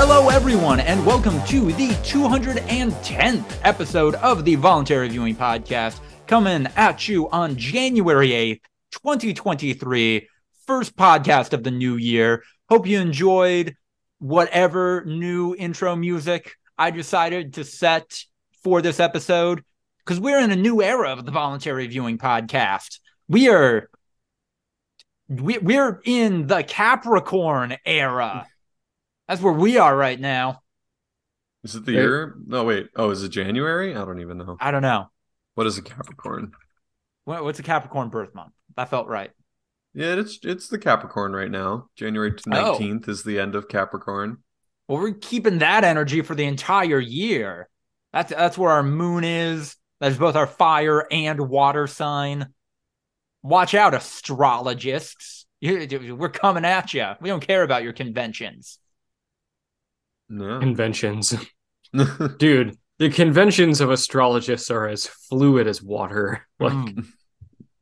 Hello everyone and welcome to the 210th episode of the Voluntary Viewing Podcast, coming at you on January 8th, 2023, first podcast of the new year. Hope you enjoyed whatever new intro music I decided to set for this episode, because we're in a new era of the Voluntary Viewing Podcast. We're in the Capricorn era. That's where we are right now. Is it the year? No, wait. Oh, is it January? I don't even know. I don't know. What is a Capricorn? What's a Capricorn birth month? That felt right. Yeah, it's the Capricorn right now. January 19th is the end of Capricorn. Well, we're keeping that energy for the entire year. That's where our moon is. That's both our fire and water sign. Watch out, astrologists. We're coming at you. We don't care about your conventions. No. Conventions. Dude, the conventions of astrologists are as fluid as water. Like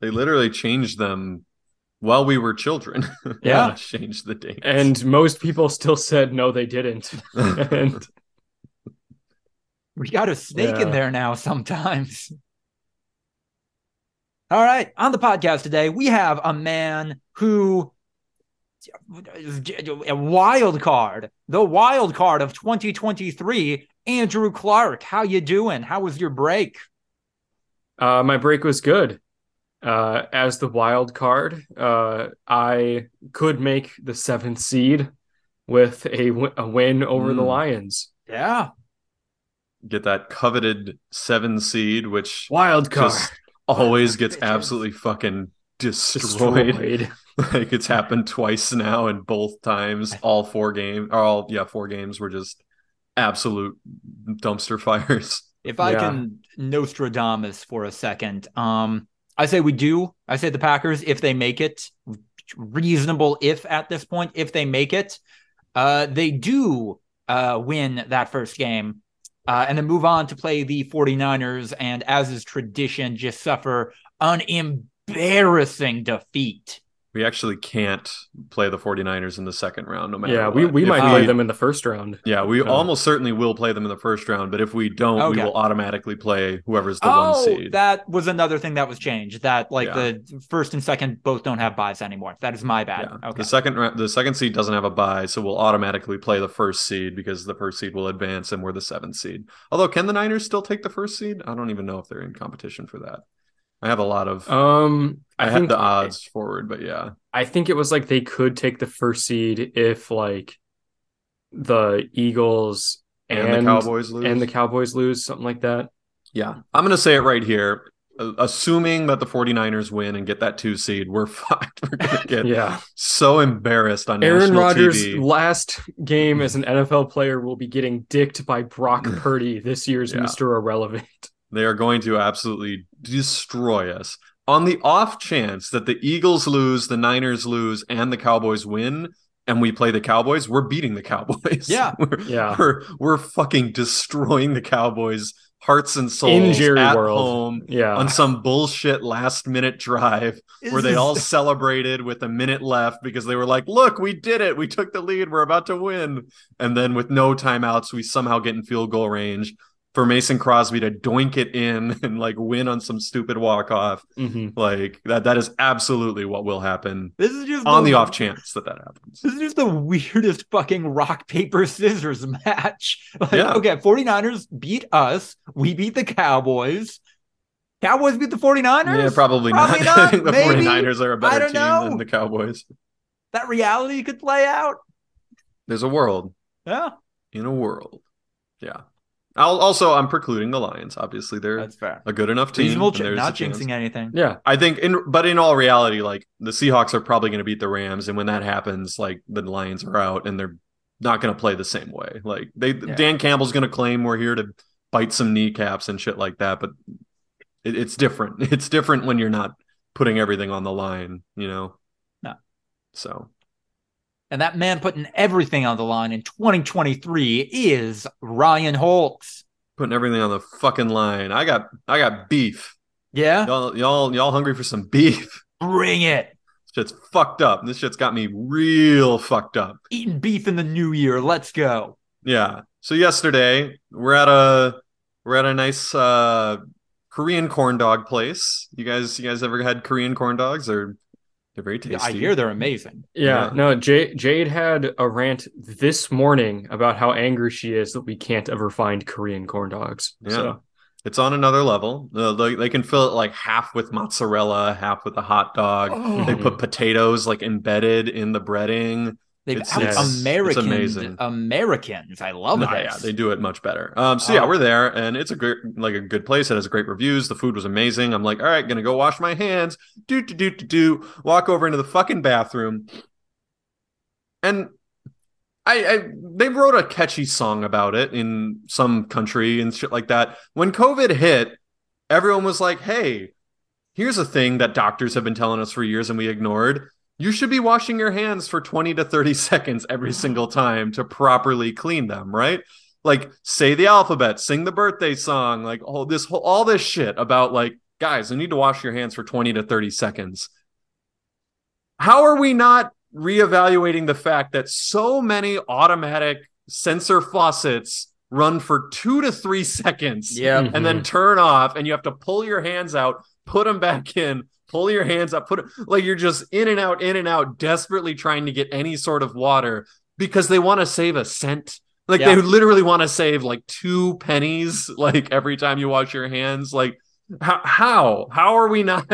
they literally changed them while we were children. Yeah. Changed the dates. And most people still said no, they didn't. And we got a snake in there now sometimes. All right. On the podcast today, we have a man who a wild card, the wild card of 2023, Andrew Clark. How you doing? How was your break? My break was good. As the wild card, I could make the seventh seed with a win over the Lions. Yeah. Get that coveted 7 seed, which wild card always gets absolutely fucking destroyed. Like, it's happened twice now, and both times all four games were just absolute dumpster fires. If I can Nostradamus for a second, I say we do. I say the Packers, if they make it, reasonable if at this point, if they make it, they do win that first game. And then move on to play the 49ers, and as is tradition, just suffer an embarrassing defeat. We actually can't play the 49ers in the second round, no matter what. Yeah, we might play them in the first round. Yeah, we almost certainly will play them in the first round, but if we don't, we will automatically play whoever's the 1 seed. That was another thing that was changed, that the first and second both don't have byes anymore. That is my bad. Yeah. Okay. The second seed doesn't have a bye, so we'll automatically play the first seed because the first seed will advance and we're the 7th seed. Although, can the Niners still take the first seed? I don't even know if they're in competition for that. I have a lot of I have the odds forward, but yeah. I think it was like they could take the first seed if like the Eagles and the Cowboys lose. Something like that. Yeah. I'm going to say it right here. Assuming that the 49ers win and get that 2 seed, we're fucked. We're going to get so embarrassed on Aaron national Rodgers' TV. Last game as an NFL player will be getting dicked by Brock Purdy, this year's Mr. Irrelevant. They are going to absolutely destroy us. On the off chance that the Eagles lose, the Niners lose, and the Cowboys win, and we play the Cowboys, we're beating the Cowboys. Yeah. We're fucking destroying the Cowboys' hearts and souls at home on some bullshit last-minute drive where they all celebrated with a minute left because they were like, look, we did it. We took the lead. We're about to win. And then with no timeouts, we somehow get in field goal range for Mason Crosby to doink it in and like win on some stupid walk-off. Like that is absolutely what will happen. This is just on the off chance that happens. This is just the weirdest fucking rock, paper, scissors match. Like, okay, 49ers beat us. We beat the Cowboys. Cowboys beat the 49ers? Yeah, probably not. I think the 49ers are a better team than the Cowboys. That reality could play out. There's a world. Yeah. In a world. Yeah. Also, I'm precluding the Lions. Obviously, they're a good enough team. Not jinxing anything. Yeah, I think. But in all reality, like the Seahawks are probably going to beat the Rams, and when that happens, like the Lions are out, and they're not going to play the same way. Like Dan Campbell's going to claim we're here to bite some kneecaps and shit like that. But it's different. It's different when you're not putting everything on the line. You know. No. So. And that man putting everything on the line in 2023 is Ryan Holtz. Putting everything on the fucking line. I got beef. Yeah? Y'all hungry for some beef? Bring it. Shit's fucked up. This shit's got me real fucked up. Eating beef in the new year. Let's go. Yeah. So yesterday we're at a nice Korean corn dog place. You guys ever had Korean corn dogs? They're very tasty. I hear they're amazing. Yeah. No, Jade had a rant this morning about how angry she is that we can't ever find Korean corn dogs. Yeah. So. It's on another level. They can fill it like half with mozzarella, half with a hot dog. Oh. They put potatoes like embedded in the breading. They've Americans. I love it. Yeah, they do it much better. So we're there, and it's a good place. It has great reviews. The food was amazing. I'm like, all right, gonna go wash my hands. Walk over into the fucking bathroom, and they wrote a catchy song about it in some country and shit like that. When COVID hit, everyone was like, hey, here's a thing that doctors have been telling us for years and we ignored. You should be washing your hands for 20 to 30 seconds every single time to properly clean them, right? Like, say the alphabet, sing the birthday song, like all this shit about like, guys, you need to wash your hands for 20 to 30 seconds. How are we not reevaluating the fact that so many automatic sensor faucets run for 2 to 3 seconds and then turn off, and you have to pull your hands out, put them back in, pull your hands up, put it, like you're just in and out, desperately trying to get any sort of water because they want to save a cent. Like they literally want to save like 2 pennies. Like every time you wash your hands, like how are we not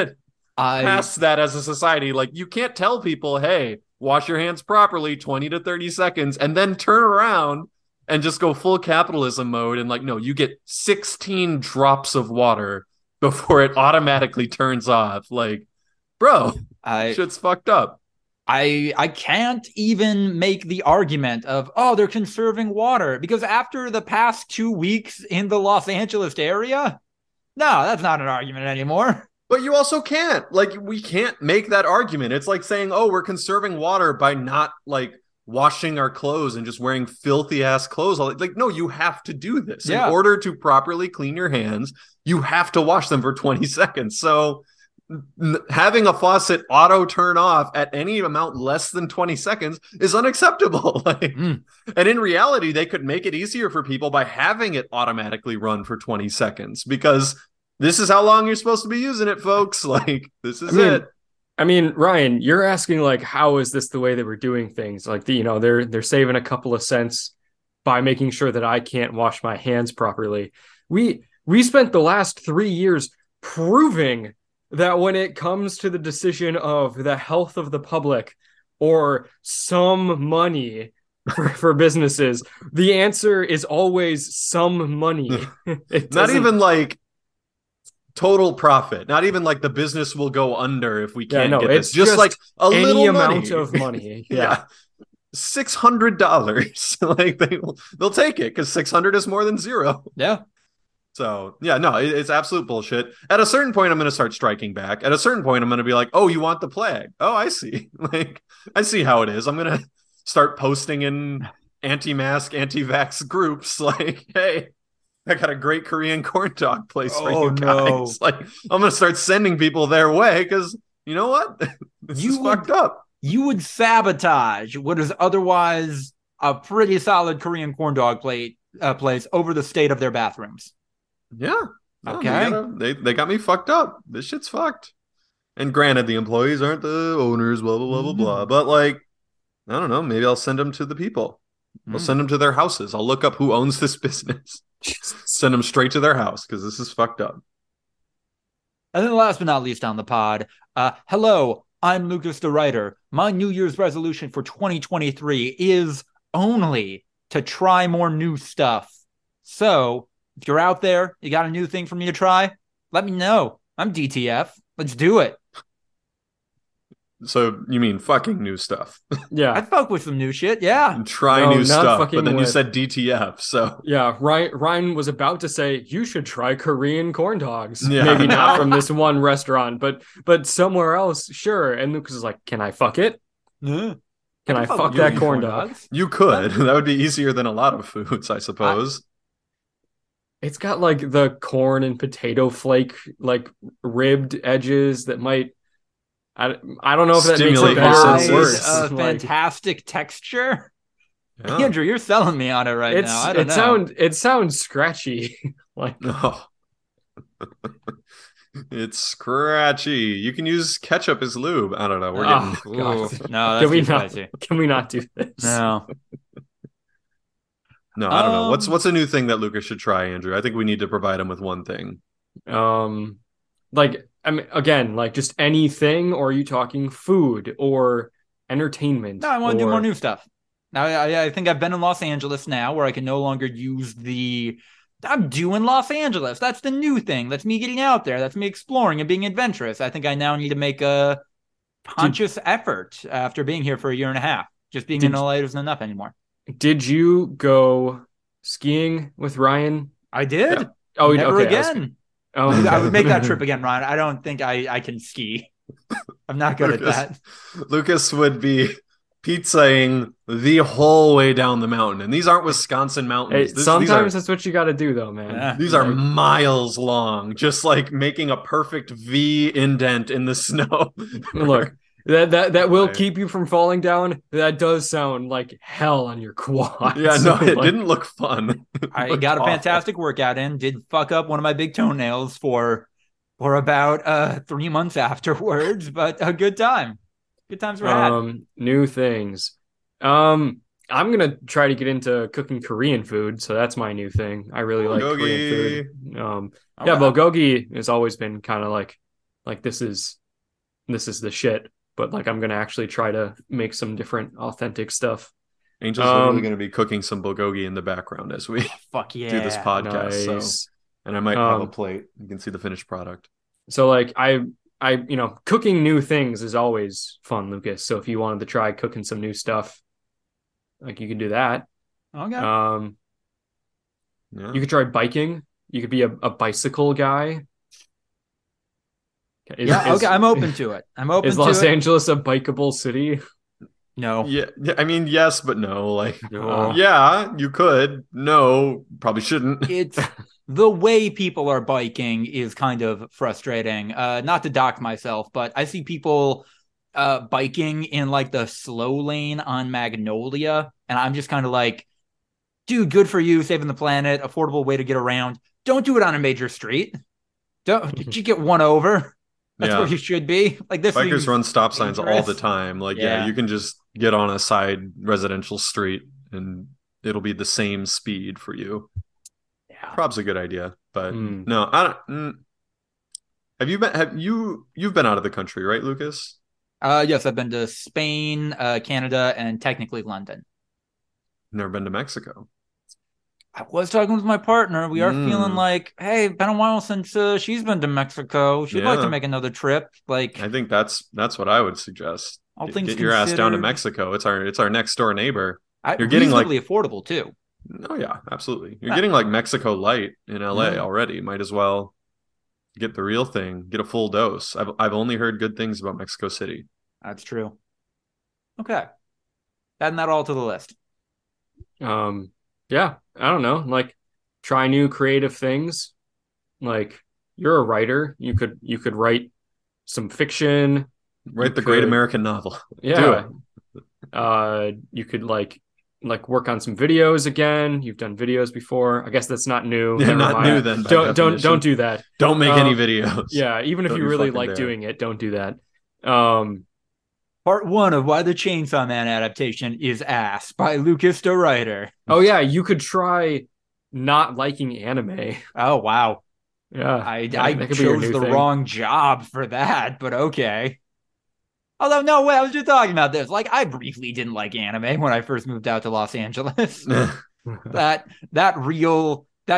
past that as a society? Like you can't tell people, hey, wash your hands properly 20 to 30 seconds and then turn around and just go full capitalism mode. And like, no, you get 16 drops of water before it automatically turns off. Like, bro, shit's fucked up. I can't even make the argument of, oh, they're conserving water, because after the past 2 weeks in the Los Angeles area, no, that's not an argument anymore. But you also can't. Like, we can't make that argument. It's like saying, oh, we're conserving water by not, like, washing our clothes and just wearing filthy ass clothes. Like, no, you have to do this in order to properly clean your hands. You have to wash them for 20 seconds. So having a faucet auto turn off at any amount less than 20 seconds is unacceptable. And in reality, they could make it easier for people by having it automatically run for 20 seconds, because this is how long you're supposed to be using it, folks. Like, this is it. I mean, Ryan, you're asking, like, how is this the way that we're doing things? Like, they're saving a couple of cents by making sure that I can't wash my hands properly. We spent the last 3 years proving that when it comes to the decision of the health of the public or some money for businesses, the answer is always some money. Not even like total profit, not even like the business will go under if we can't get this. It's just like a little amount of money. Yeah. $600. Like they'll take it because 600 is more than zero. Yeah. So yeah, no, it's absolute bullshit. At a certain point, I'm going to start striking back. At a certain point, I'm going to be like, oh, you want the plague? Oh, I see. Like, I see how it is. I'm going to start posting in anti-mask, anti-vax groups. Like, hey, I got a great Korean corn dog place for you guys. No. Like, I'm going to start sending people their way because, you know what? This is fucked up. You would sabotage what is otherwise a pretty solid Korean corn dog place over the state of their bathrooms. Yeah. Okay. They got me fucked up. This shit's fucked. And granted, the employees aren't the owners, blah, blah, blah, blah, blah. But, like, I don't know. Maybe I'll send them to the people. I'll send them to their houses. I'll look up who owns this business. Send them straight to their house, because this is fucked up. And then last but not least on the pod, hello, I'm LucasDeRuyter. My New Year's resolution for 2023 is only to try more new stuff. So if you're out there, you got a new thing for me to try, let me know. I'm DTF. Let's do it. So you mean fucking new stuff? Yeah, I fuck with some new shit. Yeah, and new stuff. But then you said DTF. So yeah, Ryan was about to say you should try Korean corn dogs. Yeah. Maybe not from this one restaurant, but somewhere else, sure. And Lucas is like, "Can I fuck it? Yeah. Can I fuck that corn dog?" You could. That would be easier than a lot of foods, I suppose. It's got like the corn and potato flake like ribbed edges that might. I don't know if that makes a better sense. A fantastic texture. Yeah. Andrew, you're selling me on it right now. I don't know. It sounds scratchy. Like, oh. It's scratchy. You can use ketchup as lube. I don't know. We're getting God. No. That's can we not do this? No. No, I don't know. What's a new thing that Lucas should try, Andrew? I think we need to provide him with one thing. Like, I mean, again, like just anything, or are you talking food or entertainment? No, I want to do more new stuff. Now, I think I've been in Los Angeles now, where I can no longer use the. I'm doing Los Angeles. That's the new thing. That's me getting out there. That's me exploring and being adventurous. I think I now need to make a conscious effort after being here for a year and a half. Just being in LA isn't enough anymore. Did you go skiing with Ryan? I did. Yeah. Oh, never again. I would make that trip again, Ryan. I don't think I can ski. I'm not good at that. Lucas would be pizzaing the whole way down the mountain, and these aren't Wisconsin mountains. Hey, sometimes that's what you got to do, though, man. Yeah. These are miles long, just like making a perfect V indent in the snow. Look, that will keep you from falling down. That does sound like hell on your quad. Yeah, no, it didn't look fun. I got a fantastic workout in. Did fuck up one of my big toenails for about 3 months afterwards, but a good time. Good times were had. New things. I'm gonna try to get into cooking Korean food, so that's my new thing. I really like Korean food. Bulgogi has always been kind of like this is the shit. But like, I'm gonna actually try to make some different authentic stuff. Angel's literally gonna be cooking some bulgogi in the background as we do this podcast. Nice. So, and I might have a plate. You can see the finished product. So like I cooking new things is always fun, Lucas. So if you wanted to try cooking some new stuff, like you can do that. Okay. You could try biking. You could be a bicycle guy. I'm open to it. Is Los Angeles a bikeable city? No. Yeah, I mean, yes, but no. Like, yeah, you could. No, probably shouldn't. It's. The way people are biking is kind of frustrating. Not to dock myself, but I see people biking in like the slow lane on Magnolia. And I'm just kind of like, dude, good for you. Saving the planet. Affordable way to get around. Don't do it on a major street. Did you get one over? That's where you should be. Like this. Bikers run stop signs all the time. Like, yeah, you can just get on a side residential street and it'll be the same speed for you. Prob's a good idea, but no, I don't. You've been out of the country, right, Lucas? Yes, I've been to Spain, Canada, and technically London. Never been to Mexico. I was talking with my partner. We are feeling like, hey, been a while since she's been to Mexico. She'd like to make another trip. Like, I think that's what I would suggest. All things get your ass down to Mexico. It's our next door neighbor. You're getting like affordable too. Oh yeah, absolutely. You're getting like Mexico Light in LA already. Might as well get the real thing, get a full dose. I've only heard good things about Mexico City. That's true. Okay. Adding that all to the list. Yeah, I don't know. Like, try new creative things. Like, you're a writer. You could write some fiction. Write the great American novel. Yeah. Do it. You could like work on some videos again. You've done videos before. I guess that's not new. Yeah, not new then. Don't do that. Don't make any videos. Yeah, even if you really like doing it, don't do that. Part 1 of why the Chainsaw Man adaptation is ass by LucasDeRuyter. Oh yeah, you could try not liking anime. Oh wow. Yeah. I chose the wrong job for that, but okay. Although, no way, I was just talking about this. Like, I briefly didn't like anime when I first moved out to Los Angeles. that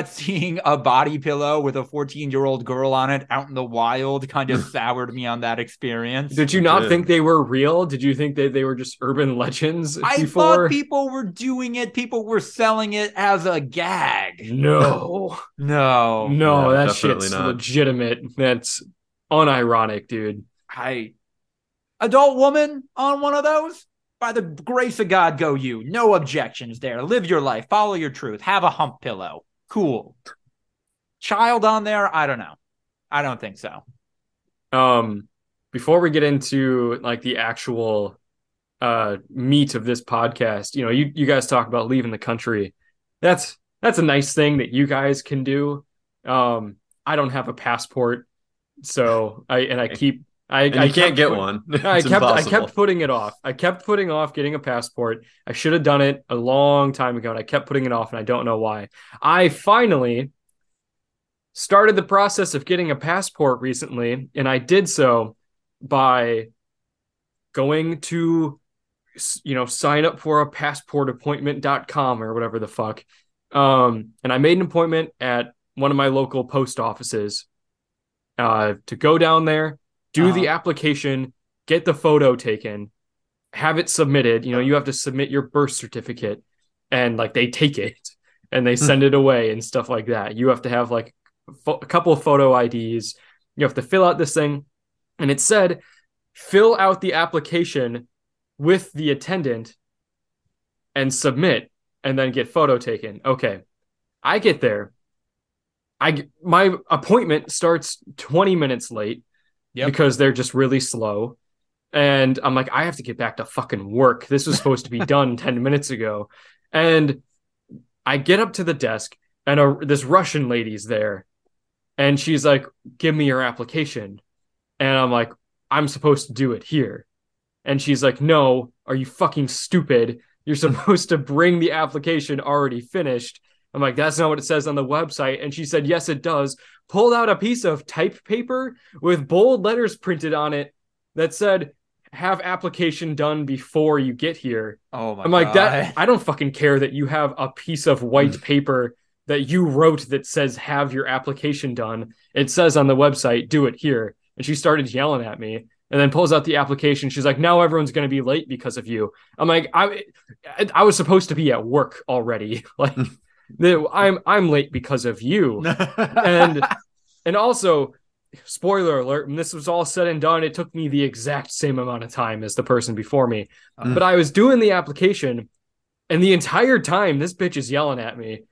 seeing a body pillow with a 14-year-old girl on it out in the wild kind of soured me on that experience. Did you not think they were real? Did you think that they were just urban legends before? I thought people were doing it. People were selling it as a gag. No, that shit's not legitimate. That's unironic, dude. Adult woman on one of those? By the grace of God, go you. No objections there. Live your life. Follow your truth. Have a hump pillow. Cool. Child on there? I don't know. I don't think so. Before we get into like the actual meat of this podcast, you know, you guys talk about leaving the country. That's a nice thing that you guys can do. I don't have a passport, so I can't get one. I kept putting it off. I kept putting off getting a passport. I should have done it a long time ago, and I kept putting it off, and I don't know why. I finally started the process of getting a passport recently, and I did so by going to, you know, sign up for a passportappointment.com or whatever the fuck. And I made an appointment at one of my local post offices to go down there, do the application, get the photo taken, have it submitted. You know, you have to submit your birth certificate, and like they take it and they send it away and stuff like that. You have to have like a couple of photo IDs. You have to fill out this thing. And it said, fill out the application with the attendant and submit, and then get photo taken. Okay. I get there. My appointment starts 20 minutes late. Yep. Because they're just really slow. And I'm like, I have to get back to fucking work. This was supposed to be done 10 minutes ago. And I get up to the desk, and this Russian lady's there. And she's like, give me your application. And I'm like, I'm supposed to do it here. And she's like, no, are you fucking stupid? You're supposed to bring the application already finished. I'm like, that's not what it says on the website. And she said, yes, it does. Pulled out a piece of type paper with bold letters printed on it that said, have application done before you get here. Oh my God. I'm like, that, I don't fucking care that you have a piece of white paper that you wrote that says, have your application done. It says on the website, do it here. And she started yelling at me, and then pulls out the application. She's like, now everyone's going to be late because of you. I'm like, I was supposed to be at work already. Like, I'm late because of you. and also, spoiler alert, when this was all said and done, it took me the exact same amount of time as the person before me. But I was doing the application, and the entire time this bitch is yelling at me.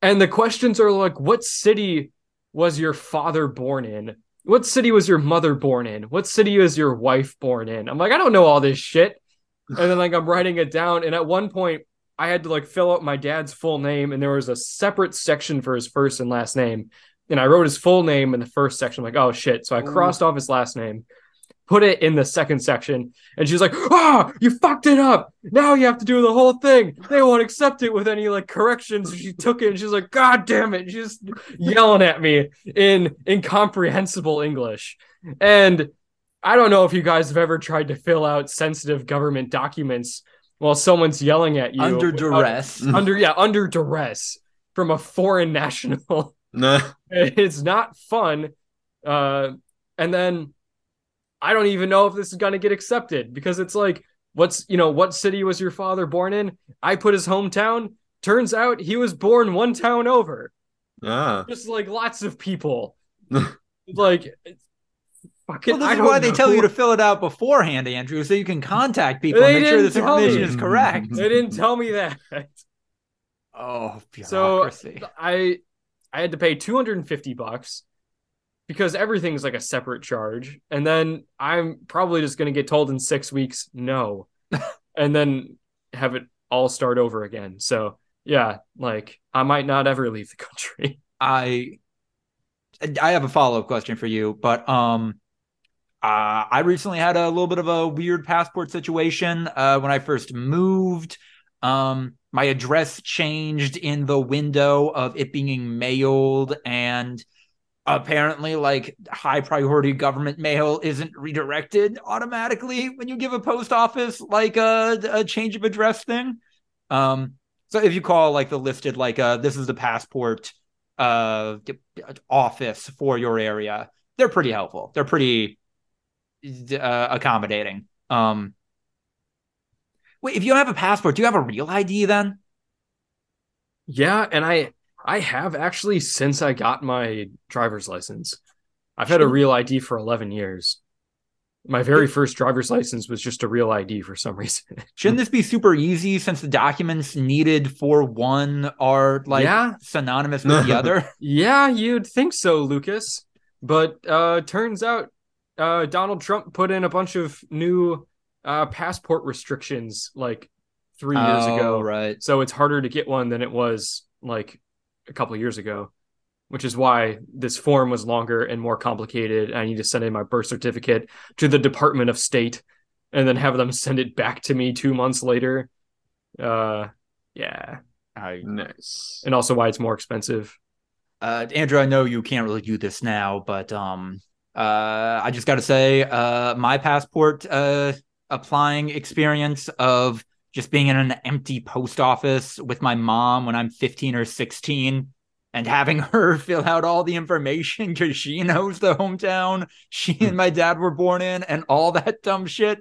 And the questions are like, what city was your father born in? What city was your mother born in? What city was your wife born in? I'm like, I don't know all this shit. And then like I'm writing it down. And at one point I had to like fill out my dad's full name, and there was a separate section for his first and last name. And I wrote his full name in the first section. I'm like, oh shit. So I crossed off his last name, put it in the second section. And she's like, oh, you fucked it up. Now you have to do the whole thing. They won't accept it with any like corrections. She took it, and she's like, God damn it. She's just yelling at me in incomprehensible English. And I don't know if you guys have ever tried to fill out sensitive government documents while someone's yelling at you. Under duress. Under duress from a foreign national. No. It's not fun. And then I don't even know if this is going to get accepted, because it's like, what city was your father born in? I put his hometown. Turns out he was born one town over. Just like lots of people. Like, fucking, well, this is why they tell you to fill it out beforehand, Andrew, so you can contact people and make sure this information is correct. They didn't tell me that. Oh, bureaucracy. So I had to pay $250. Because everything's like a separate charge. And then I'm probably just going to get told in 6 weeks, no. And then have it all start over again. So yeah, like I might not ever leave the country. I have a follow-up question for you, but I recently had a little bit of a weird passport situation. When I first moved, my address changed in the window of it being mailed, and apparently, like, high priority government mail isn't redirected automatically when you give a post office like a change of address thing. So if you call like the listed, like this is the passport office for your area, they're pretty helpful. They're pretty accommodating. Wait, if you don't have a passport, do you have a real ID then? Yeah, and I have actually, since I got my driver's license. I've had a real ID for 11 years. My very first driver's license was just a real ID for some reason. Shouldn't this be super easy, since the documents needed for one are like synonymous with the other? Yeah, you'd think so, Lucas. But turns out Donald Trump put in a bunch of new passport restrictions like 3 years ago. Right. So it's harder to get one than it was like a couple years ago, which is why this form was longer and more complicated. I need to send in my birth certificate to the Department of State and then have them send it back to me 2 months later. Yeah. Nice. And also why it's more expensive. Andrew, I know you can't really do this now, but I just got to say my passport applying experience of just being in an empty post office with my mom when I'm 15 or 16 and having her fill out all the information because she knows the hometown she and my dad were born in and all that dumb shit.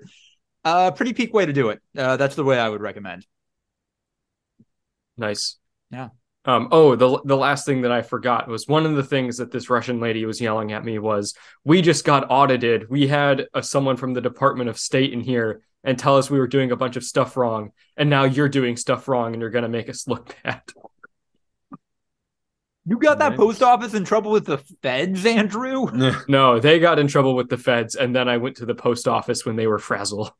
Pretty peak way to do it. That's the way I would recommend. Nice. Yeah. The last thing that I forgot was one of the things that this Russian lady was yelling at me was, we just got audited. We had someone from the Department of State in here and tell us we were doing a bunch of stuff wrong. And now you're doing stuff wrong and you're going to make us look bad. You got that post office in trouble with the feds, Andrew? No, they got in trouble with the feds. And then I went to the post office when they were frazzled.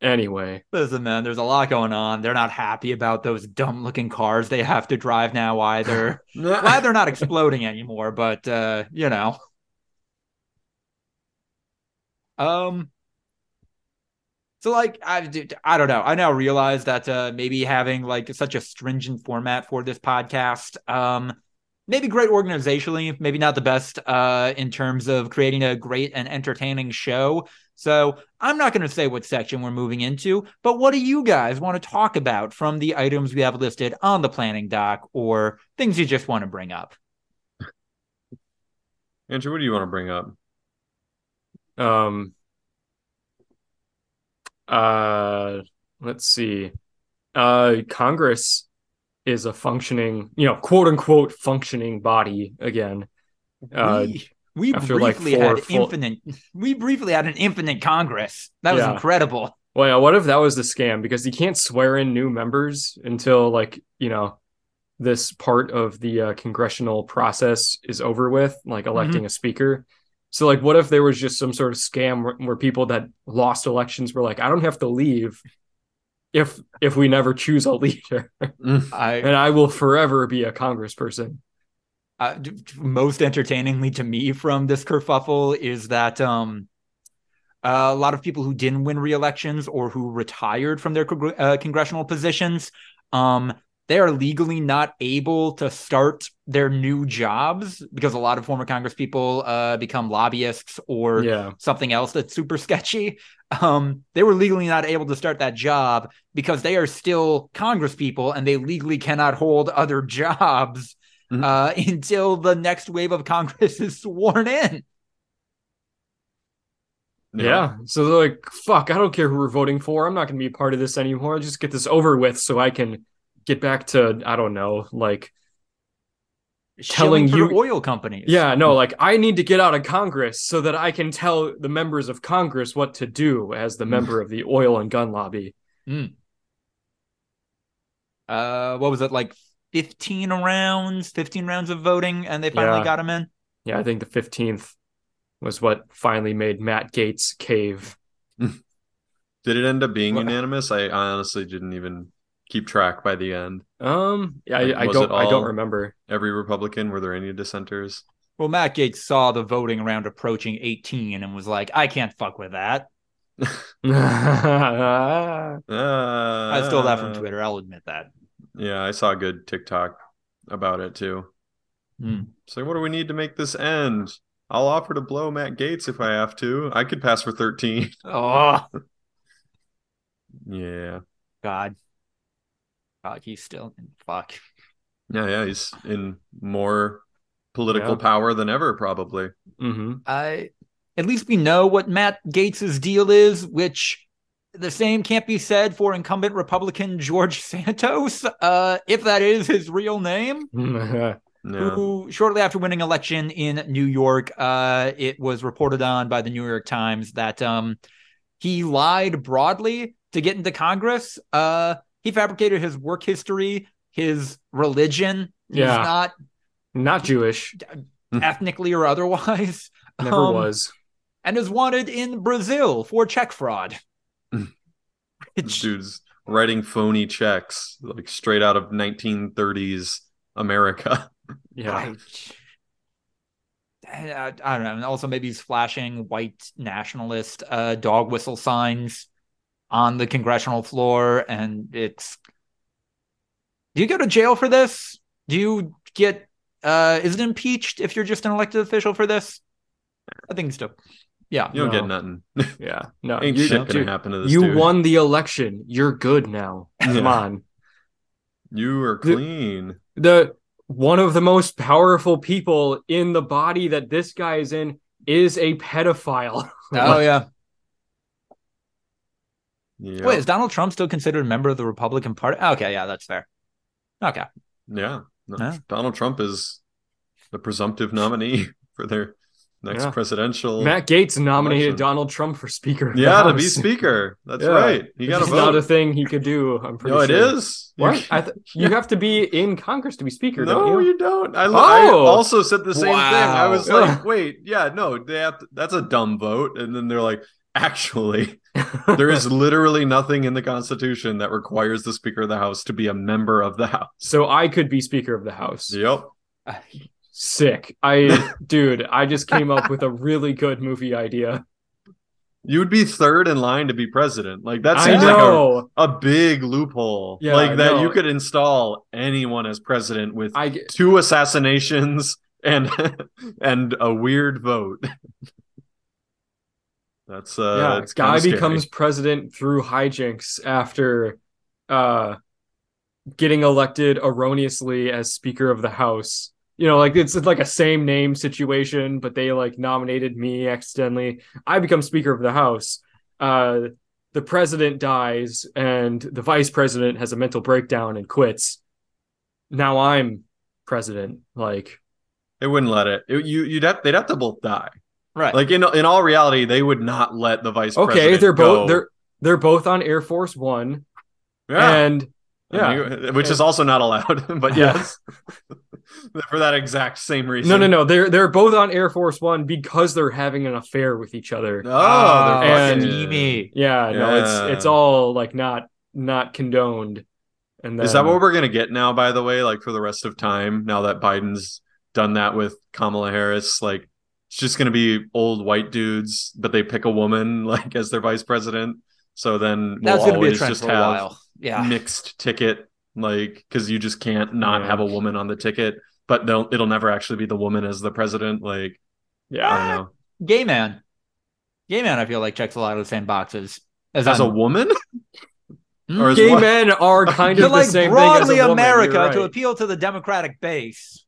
Anyway, listen, man, there's a lot going on. They're not happy about those dumb looking cars they have to drive now either. Glad they're not exploding anymore, but you know. So like, I don't know. I now realize that maybe having like such a stringent format for this podcast, maybe great organizationally, maybe not the best in terms of creating a great and entertaining show. So I'm not going to say what section we're moving into, but what do you guys want to talk about from the items we have listed on the planning doc or things you just want to bring up? Andrew, what do you want to bring up? Let's see. Congress is a functioning, quote unquote functioning body again. We briefly had an infinite Congress. That was incredible. Well, yeah, what if that was the scam? Because you can't swear in new members until this part of the congressional process is over with, like electing a speaker. So what if there was just some sort of scam where people that lost elections were like, I don't have to leave if we never choose a leader. And I will forever be a congressperson. Most entertainingly to me from this kerfuffle is that a lot of people who didn't win re-elections or who retired from their congressional positions, they are legally not able to start their new jobs because a lot of former congresspeople become lobbyists or something else that's super sketchy. They were legally not able to start that job because they are still congresspeople and they legally cannot hold other jobs until the next wave of Congress is sworn in. Yeah. So they're like, fuck, I don't care who we're voting for. I'm not going to be a part of this anymore. I'll just get this over with so I can get back to, I don't know, telling you oil companies. Yeah, no, I need to get out of Congress so that I can tell the members of Congress what to do as the member of the oil and gun lobby. What was it, 15 rounds of voting, and they finally got him in? Yeah, I think the 15th was what finally made Matt Gaetz cave. Did it end up being unanimous? I honestly didn't even keep track by the end. I don't remember. Every Republican, were there any dissenters? Well, Matt Gaetz saw the voting round approaching 18 and was like, I can't fuck with that. I stole that from Twitter, I'll admit that. Yeah, I saw a good TikTok about it, too. So what do we need to make this end? I'll offer to blow Matt Gaetz if I have to. I could pass for 13. Oh. Yeah. God, he's still in fuck. Yeah, he's in more political power than ever, probably. At least we know what Matt Gaetz's deal is, which... the same can't be said for incumbent Republican George Santos, if that is his real name, who shortly after winning election in New York, it was reported on by the New York Times that he lied broadly to get into Congress. He fabricated his work history, his religion. He's not Jewish. ethnically or otherwise. Never was. And is wanted in Brazil for check fraud. This dude's writing phony checks, like straight out of 1930s America. Yeah. I don't know. And also maybe he's flashing white nationalist dog whistle signs on the congressional floor. And it's... Do you go to jail for this? Do you get... is it impeached if you're just an elected official for this? I think so. Yeah. You don't get nothing. Yeah. No. Ain't shit gonna happen to this dude. You won the election. You're good now. Yeah. Come on. You are clean. The one of the most powerful people in the body that this guy is in is a pedophile. Oh, yeah. Yep. Wait, is Donald Trump still considered a member of the Republican Party? Okay, yeah, that's fair. Okay. Yeah. No, yeah. Donald Trump is the presumptive nominee for their next presidential. Matt Gaetz nominated Donald Trump for Speaker. Yeah, to be Speaker. That's right. You got to vote. It's not a thing he could do. I'm pretty sure. No, it is. What? You have to be in Congress to be Speaker. No, don't you? You don't. I also said the same thing. I was like, wait, they have to, that's a dumb vote. And then they're like, actually, there is literally nothing in the Constitution that requires the Speaker of the House to be a member of the House. So I could be Speaker of the House. Yep. Sick. I just came up with a really good movie idea. You would be third in line to be president. Like, that seems like a big loophole. Yeah, like that you could install anyone as president with two assassinations and a weird vote. That's it's guy becomes president through hijinks after getting elected erroneously as Speaker of the House. You know, like it's like a same name situation, but they like nominated me accidentally. I become Speaker of the House. The president dies, and the vice president has a mental breakdown and quits. Now I'm president. Like, they wouldn't let it. They'd have to both die. Right, like in all reality, they would not let the vice president. Okay, they're both on Air Force One, which is also not allowed. But yes, for that exact same reason. No, they're both on Air Force One because they're having an affair with each other. Oh, they're fucking. Yeah, no, it's all like not condoned. And then... Is that what we're gonna get now? By the way, like for the rest of time, now that Biden's done that with Kamala Harris, like. It's just going to be old white dudes, but they pick a woman like as their vice president. So then we'll always just have mixed ticket, like because you just can't not have a woman on the ticket, but it'll never actually be the woman as the president. Like, I don't know. Gay man, I feel like checks a lot of the same boxes as a woman. Or gay men are kind of the same thing as a woman. Broadly America to appeal to the Democratic base.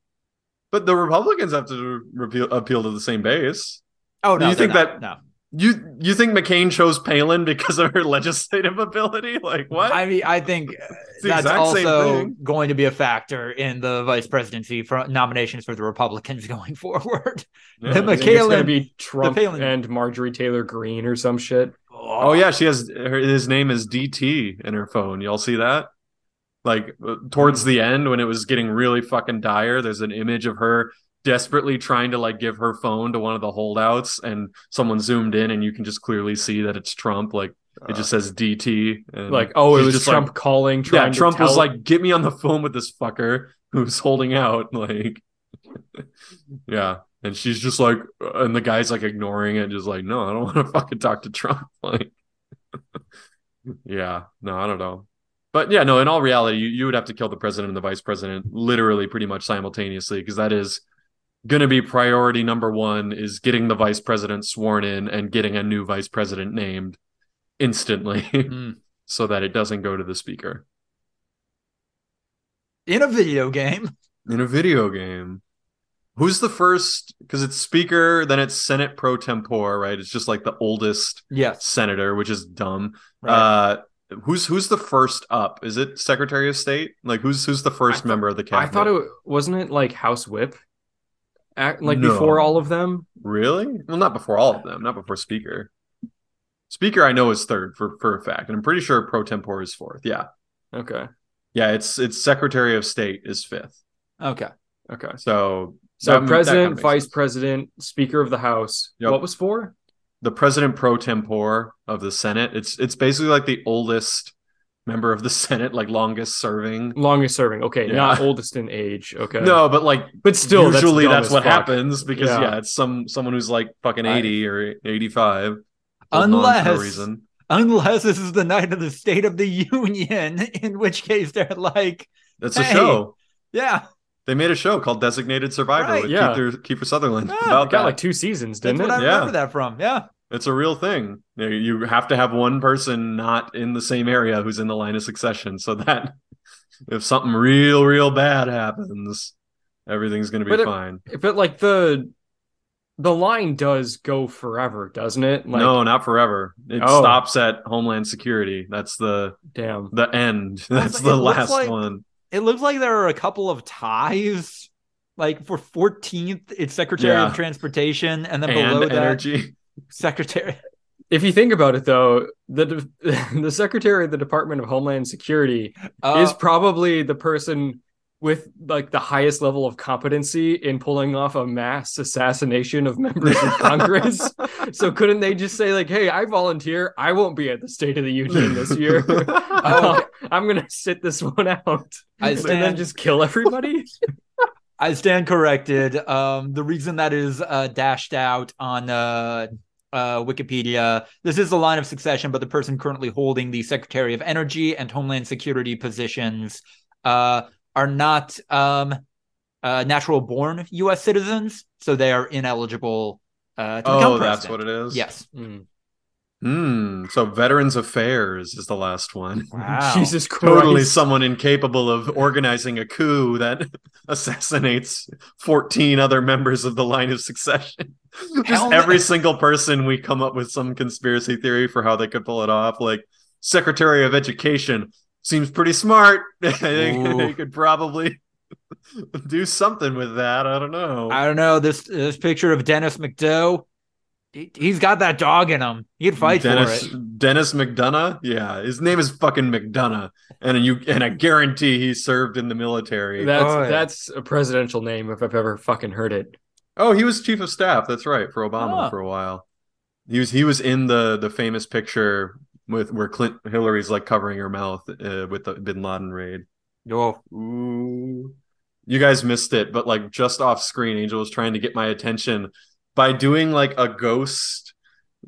But the Republicans have to appeal to the same base. Oh no! You think McCain chose Palin because of her legislative ability? Like what? I mean, I think that's also going to be a factor in the vice presidency for nominations for the Republicans going forward. Yeah, it's going to be Trump and Marjorie Taylor Greene or some shit. Oh yeah, she has his name is DT in her phone. Y'all see that? Like towards the end when it was getting really fucking dire, there's an image of her desperately trying to like give her phone to one of the holdouts and someone zoomed in and you can just clearly see that it's Trump. Like it just says DT. And like, oh, it was just Trump like, calling. Yeah, Trump was like, get me on the phone with this fucker who's holding out. Like, yeah. And she's just like, and the guy's like ignoring it. Just like, no, I don't want to fucking talk to Trump. Like, yeah, no, I don't know. But yeah, no, in all reality, you would have to kill the president and the vice president literally pretty much simultaneously because that is going to be priority number one is getting the vice president sworn in and getting a new vice president named instantly so that it doesn't go to the speaker. In a video game. Who's the first? Because it's speaker, then it's Senate pro tempore, right? It's just like the oldest senator, which is dumb. Right. Who's the first up? Is it Secretary of State? Like who's the first member of the cabinet? I thought it wasn't it like House Whip, before all of them. Really? Well, not before all of them. Not before Speaker. Speaker, I know is third for a fact, and I'm pretty sure pro tempore is fourth. Yeah. Okay. Yeah, it's Secretary of State is fifth. Okay. So So president, vice president, speaker of the House. Yep. What was four? The president pro tempore of the Senate. It's basically like the oldest member of the Senate, like longest serving. Okay, yeah. Not oldest in age. Okay, no, but still, usually that's what happens because it's someone who's like fucking 80 or 85. Unless this is the night of the State of the Union, in which case they're like, that's a show. Yeah. They made a show called Designated Survivor with Kiefer Sutherland. Yeah, about got like 2 seasons, didn't it? That's what I remember that from. Yeah. It's a real thing. You have to have one person not in the same area who's in the line of succession so that if something real, real bad happens, everything's going to be fine. But like the line does go forever, doesn't it? Like, no, not forever. It stops at Homeland Security. That's the end. That's the last one. It looks like there are a couple of ties. Like for 14th, it's Secretary of Transportation, and then below that, Energy Secretary. If you think about it, though, the Secretary of the Department of Homeland Security is probably the person with like the highest level of competency in pulling off a mass assassination of members of Congress. So couldn't they just say like, hey, I volunteer. I won't be at the State of the Union this year. I'm going to sit this one out and then just kill everybody. I stand corrected. The reason that is dashed out on Wikipedia, this is the line of succession, but the person currently holding the Secretary of Energy and Homeland Security positions are not natural-born U.S. citizens, so they are ineligible to become president. That's what it is? Yes. So Veterans Affairs is the last one. Wow. Jesus Christ. Totally someone incapable of organizing a coup that assassinates 14 other members of the line of succession. Just every single person we come up with some conspiracy theory for how they could pull it off. Like, Secretary of Education... seems pretty smart. I think they could probably do something with that. I don't know. This picture of Dennis McDough, he's got that dog in him. He'd fight for it. Dennis McDonough? Yeah, his name is fucking McDonough. And I guarantee he served in the military. That's a presidential name if I've ever fucking heard it. Oh, he was chief of staff. That's right, for Obama for a while. He was in the famous picture... where Hillary's like covering her mouth with the Bin Laden raid. Oh, ooh. You guys missed it, but like just off screen, Angel was trying to get my attention by doing like a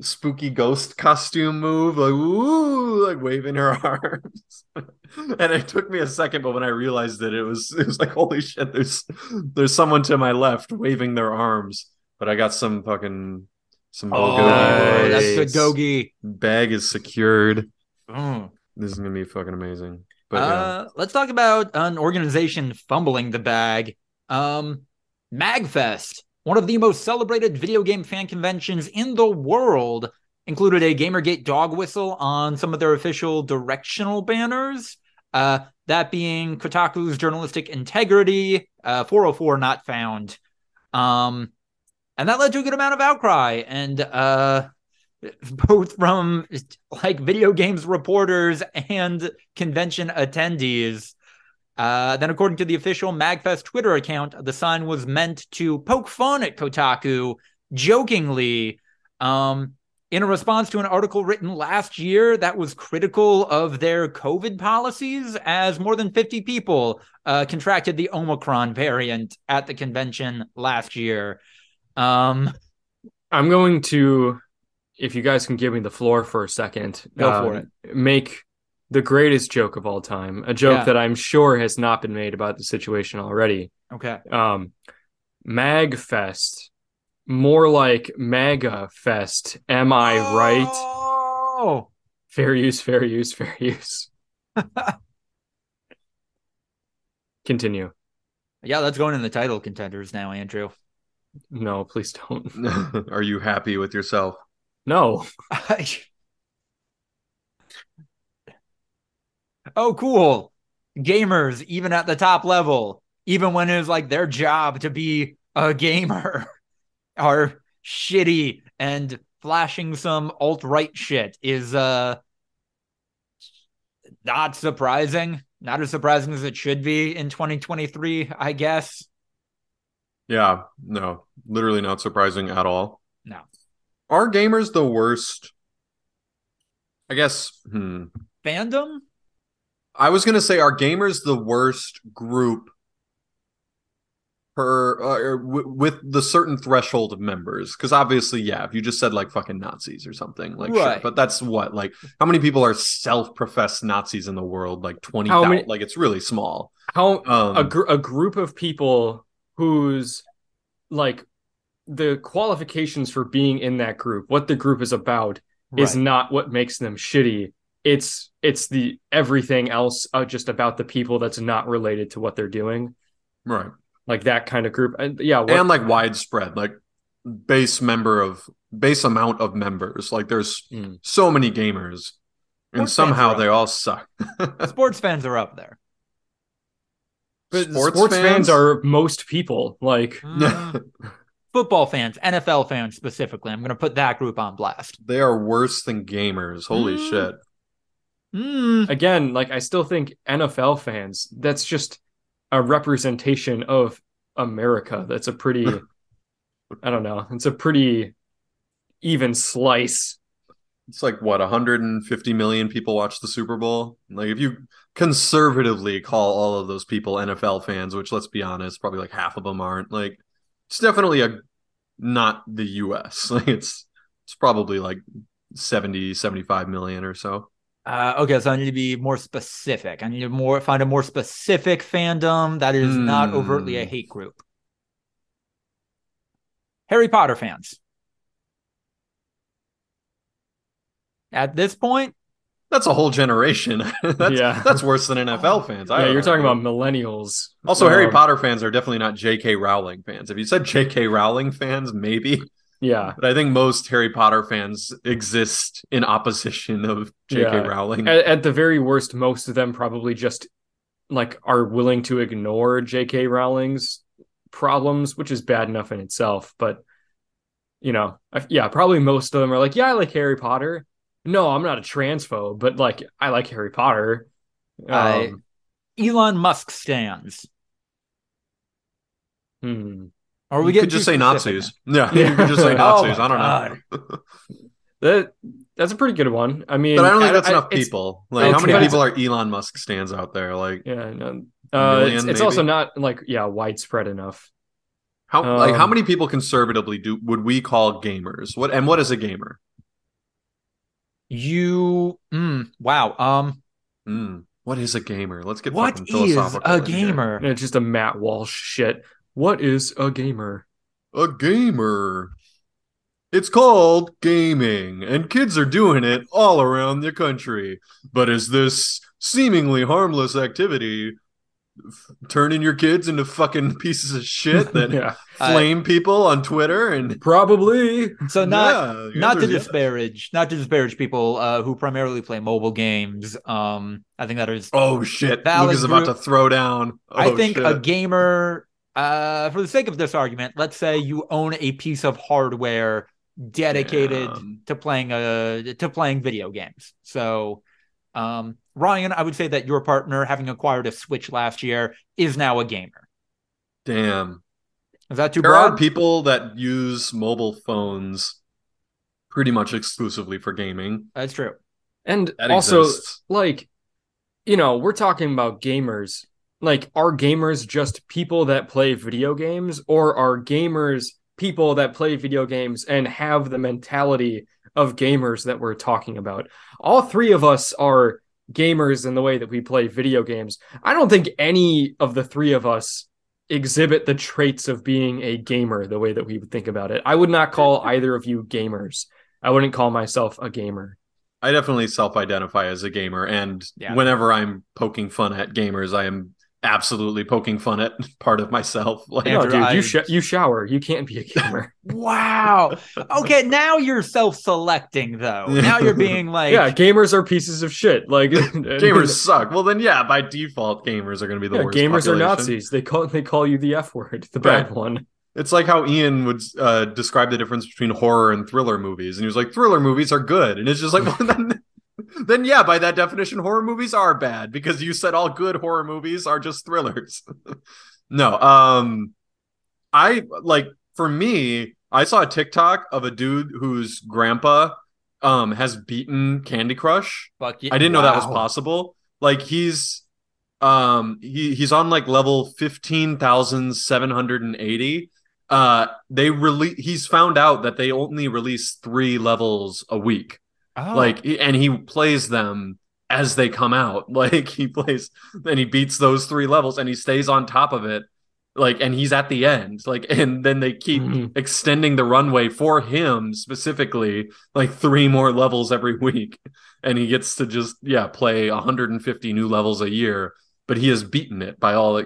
spooky ghost costume move, like ooh, like waving her arms. And it took me a second, but when I realized that it was like holy shit, there's someone to my left waving their arms, but I got some fucking. Some bulgogi. That's good gogi. Bag is secured. Oh. This is gonna be fucking amazing. But let's talk about an organization fumbling the bag. MAGFest, one of the most celebrated video game fan conventions in the world, included a Gamergate dog whistle on some of their official directional banners. That being Kotaku's journalistic integrity, 404 not found. And that led to a good amount of outcry, and both from like video games reporters and convention attendees. Then, according to the official MAGFest Twitter account, the sign was meant to poke fun at Kotaku, jokingly, in a response to an article written last year that was critical of their COVID policies, as more than 50 people contracted the Omicron variant at the convention last year. I'm going to, if you guys can give me the floor for a second, go for it. Make the greatest joke of all time, a joke that I'm sure has not been made about the situation already. Okay. MAGFest, more like MAGA Fest. Am I right? Oh, fair use. Continue. Yeah, that's going in the title contenders now, Andrew. No, please don't. Are you happy with yourself? No. Oh, cool. Gamers, even at the top level, even when it's like their job to be a gamer, are shitty, and flashing some alt-right shit is not surprising. Not as surprising as it should be in 2023, I guess. Yeah, no, literally not surprising at all. No. Are gamers the worst? I guess, Fandom? I was going to say, are gamers the worst group with the certain threshold of members? Because obviously, yeah, if you just said like fucking Nazis or something, like, right. Sure, but that's what, like, how many people are self-professed Nazis in the world? Like 20,000, like it's really small. How a group of people who's like the qualifications for being in that group, what the group is about, right, is not what makes them shitty. It's the everything else just about the people that's not related to what they're doing. Right. Like that kind of group. And yeah. And like widespread, like base amount of members. Like there's so many gamers and somehow they all suck. Sports fans are up there. But sports fans are most people, like football fans, NFL fans specifically. I'm going to put that group on blast. They are worse than gamers. Holy shit. Again, like I still think NFL fans, that's just a representation of America. That's a pretty, I don't know. It's a pretty even slice. It's like, what, 150 million people watch the Super Bowl? Like, if you conservatively call all of those people NFL fans, which, let's be honest, probably like half of them aren't. Like, it's definitely not the U.S. Like, it's probably like 70, 75 million or so. Okay, so I need to be more specific. I need to find a more specific fandom that is not overtly a hate group. Harry Potter fans. At this point, that's a whole generation. That's worse than NFL fans. Yeah, you're talking about millennials. Also, Harry Potter fans are definitely not J.K. Rowling fans. If you said J.K. Rowling fans, maybe. Yeah. But I think most Harry Potter fans exist in opposition of J.K. Rowling. At the very worst, most of them probably just like are willing to ignore J.K. Rowling's problems, which is bad enough in itself. But, you know, probably most of them are like, yeah, I like Harry Potter. No, I'm not a transphobe, but like I like Harry Potter. Elon Musk stands. Or we could just say Nazis. Yeah, you could just say Nazsis. I don't know. That's a pretty good one. I mean, but I don't think that's enough people. Like, how many people are Elon Musk stands out there? Like, yeah, no, it's also not like widespread enough. How many people conservatively would we call gamers? What is a gamer? What is a gamer? Let's get fucking philosophical. What is a gamer? It's just a Matt Walsh shit. What is a gamer? A gamer. It's called gaming, and kids are doing it all around the country. But is this seemingly harmless activity turning your kids into fucking pieces of shit that flame people on Twitter? And probably so not to disparage people who primarily play mobile games. I think that is Luke is about to throw down. A gamer, for the sake of this argument, let's say you own a piece of hardware dedicated to playing video games. So Ryan, I would say that your partner, having acquired a Switch last year, is now a gamer. Damn. Is that too broad? There are people that use mobile phones pretty much exclusively for gaming. That's true. And that also exists. Like, you know, we're talking about gamers. Like, are gamers just people that play video games, or are gamers people that play video games and have the mentality of gamers that we're talking about? All three of us are gamers in the way that we play video games. I don't think any of the three of us exhibit the traits of being a gamer the way that we would think about it. I would not call either of you gamers. I wouldn't call myself a gamer. I definitely self-identify as a gamer, and whenever I'm poking fun at gamers, I am absolutely poking fun at part of myself. Like, Andrew, dude, you shower. You can't be a gamer. Wow. Okay, now you're self-selecting, though. Now you're being like, yeah, gamers are pieces of shit. Like, gamers suck. Well, then, yeah, by default, gamers are going to be the worst. Gamers population. Are Nazis. They call you the F word, the bad one. It's like how Ian would describe the difference between horror and thriller movies, and he was like, "Thriller movies are good," and it's just like, well, then yeah, by that definition, horror movies are bad because you said all good horror movies are just thrillers. No, I like, for me, I saw a TikTok of a dude whose grandpa has beaten Candy Crush. Fuck yeah. I didn't know that was possible. Like, he's on like level 15,780. He's found out that they only release 3 levels a week. Oh. Like, and he plays them as they come out. Like, he plays and he beats those 3 levels and he stays on top of it. Like, and he's at the end, like, and then they keep extending the runway for him specifically, like 3 more levels every week. And he gets to just, play 150 new levels a year, but he has beaten it by all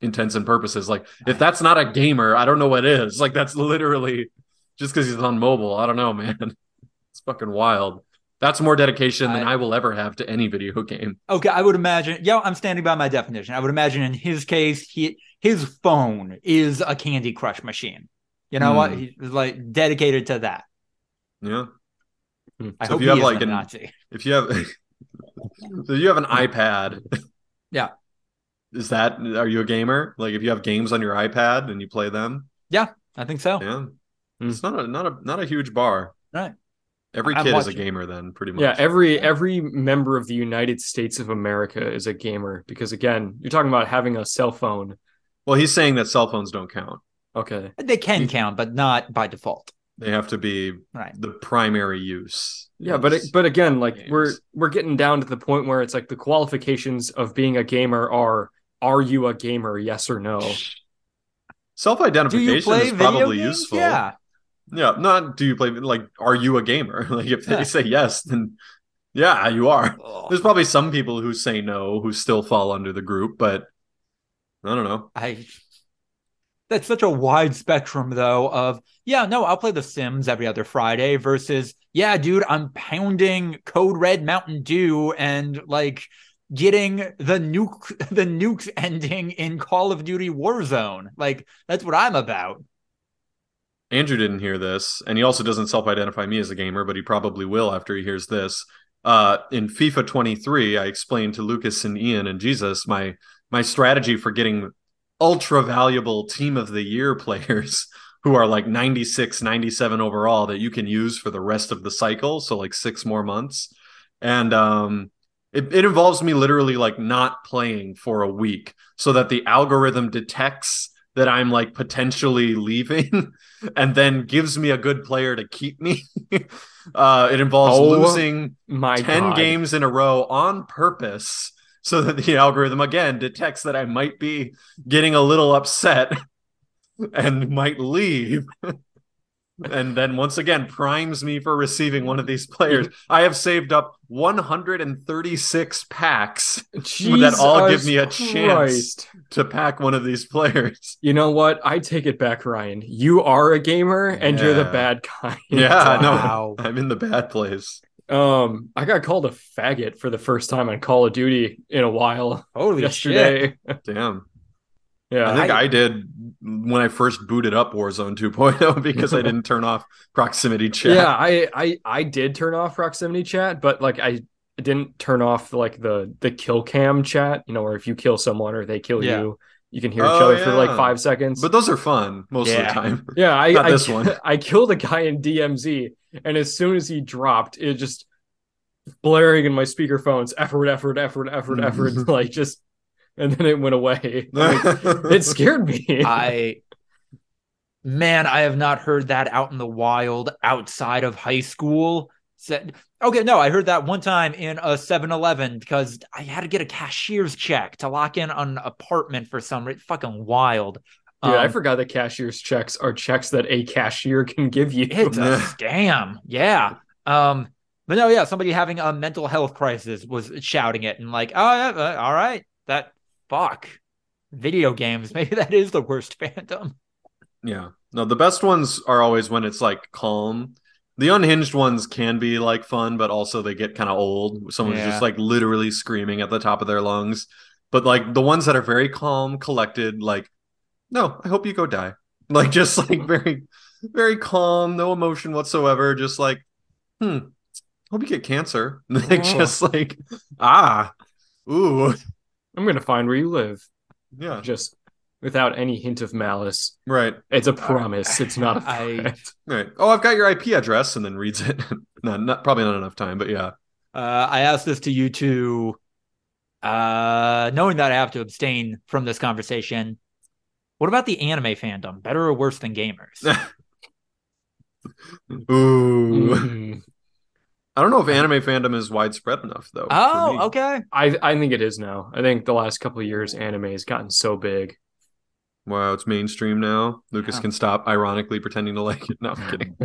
intents and purposes. Like, if that's not a gamer, I don't know what is. Like, that's literally just because he's on mobile. I don't know, man. It's fucking wild. That's more dedication than I will ever have to any video game. Okay, I would imagine. Yeah, I'm standing by my definition. I would imagine in his case, his phone is a Candy Crush machine. You know what? He's like dedicated to that. Yeah. I hope if you have like a Nazi. If you have, so you have an iPad. Yeah. Are you a gamer? Like, if you have games on your iPad and you play them? Yeah, I think so. Yeah. It's not a huge bar. Right. Every kid is a gamer then, pretty much. Yeah, every member of the United States of America is a gamer because, again, you're talking about having a cell phone. Well, he's saying that cell phones don't count. Okay. They can count, but not by default. They have to be the primary use. Yeah, but again, like, games. we're getting down to the point where it's like the qualifications of being a gamer are you a gamer, yes or no? Self-identification is probably useful. Yeah. Yeah, not do you play, like, are you a gamer? Like, if they say yes, then yeah, you are. Ugh. There's probably some people who say no, who still fall under the group, but I don't know. That's such a wide spectrum, though, of, I'll play The Sims every other Friday versus, yeah, dude, I'm pounding Code Red Mountain Dew and, like, getting the nuke ending in Call of Duty Warzone. Like, that's what I'm about. Andrew didn't hear this, and he also doesn't self-identify me as a gamer, but he probably will after he hears this. In FIFA 23, I explained to Lucas and Ian and Jesus my strategy for getting ultra-valuable Team of the Year players who are like 96, 97 overall that you can use for the rest of the cycle, so like 6 more months. And it involves me literally like not playing for a week so that the algorithm detects that I'm like potentially leaving and then gives me a good player to keep me. It involves losing 10 games in a row on purpose so that the algorithm again detects that I might be getting a little upset and might leave. And then once again primes me for receiving one of these players. I have saved up 136 packs that all give me a chance to pack one of these players. You know what? I take it back, Ryan. You are a gamer and you're the bad kind. Yeah, no, I'm in the bad place. I got called a faggot for the first time on Call of Duty in a while. Holy yesterday. Shit. Damn. Yeah, I think I did when I first booted up Warzone 2.0 because I didn't turn off proximity chat. Yeah, I did turn off proximity chat, but like I didn't turn off like the kill cam chat, you know, where if you kill someone or they kill you can hear each other for like 5 seconds. But those are fun most of the time. Yeah, I killed a guy in DMZ, and as soon as he dropped, it just blaring in my speakerphones, effort, like just. And then it went away. Like, it scared me. I have not heard that out in the wild outside of high school. Okay, no, I heard that one time in a 7-Eleven because I had to get a cashier's check to lock in on an apartment for some reason. Fucking wild. Yeah, I forgot that cashier's checks are checks that a cashier can give you. It's a scam. Yeah. But no, yeah, somebody having a mental health crisis was shouting it and like, oh, yeah, all right. That fuck video games. Maybe that is the worst fandom. Yeah. No, the best ones are always when it's like calm. The unhinged ones can be like fun, but also they get kind of old. Someone's just like literally screaming at the top of their lungs. But like the ones that are very calm, collected, like, no, I hope you go die. Like just like very, very calm, no emotion whatsoever. Just like, hope you get cancer. Like just like, I'm going to find where you live. Yeah. Just without any hint of malice. Right. It's a promise. It's not a threat. Right. Oh, I've got your IP address, and then reads it. Probably not enough time, but yeah. I asked this to you two, knowing that I have to abstain from this conversation. What about the anime fandom? Better or worse than gamers? Ooh. Mm. I don't know if anime fandom is widespread enough, though. Oh, okay. I think it is now. I think the last couple of years, anime has gotten so big. Wow, it's mainstream now. Lucas can stop ironically pretending to like it. No, I'm kidding.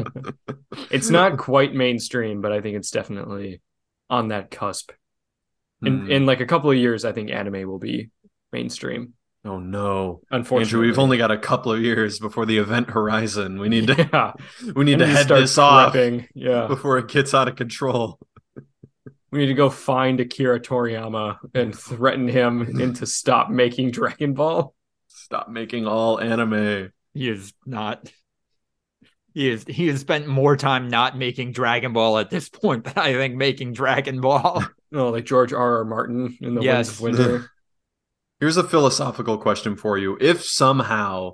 It's not quite mainstream, but I think it's definitely on that cusp. In like a couple of years, I think anime will be mainstream. Oh, no. Unfortunately. Andrew, we've only got a couple of years before the event horizon. We need to, we need to head this off before it gets out of control. We need to go find Akira Toriyama and threaten him into stop making Dragon Ball. Stop making all anime. He is not. He has spent more time not making Dragon Ball at this point than I think making Dragon Ball. Oh, like George R.R. Martin in The Winds of Winter. Here's a philosophical question for you. If somehow,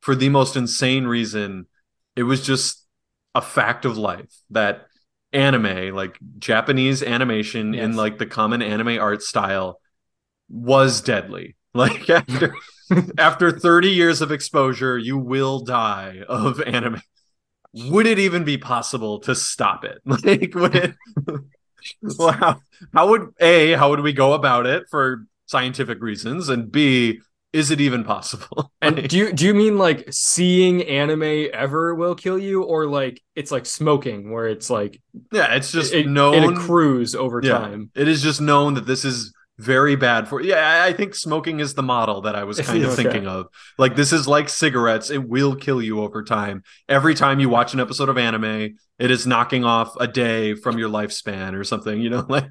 for the most insane reason, it was just a fact of life that anime, like Japanese animation in like the common anime art style, was deadly. Like after 30 years of exposure, you will die of anime. Would it even be possible to stop it? Like, would it? Well, how would we go about it for scientific reasons, and B, is it even possible? And do you mean like seeing anime ever will kill you, or like it's like smoking, where it's like it's just known it accrues over time. It is just known that this is very bad for I think smoking is the model that I was kind of thinking of. Like, this is like cigarettes. It will kill you over time. Every time you watch an episode of anime, it is knocking off a day from your lifespan or something, you know, like.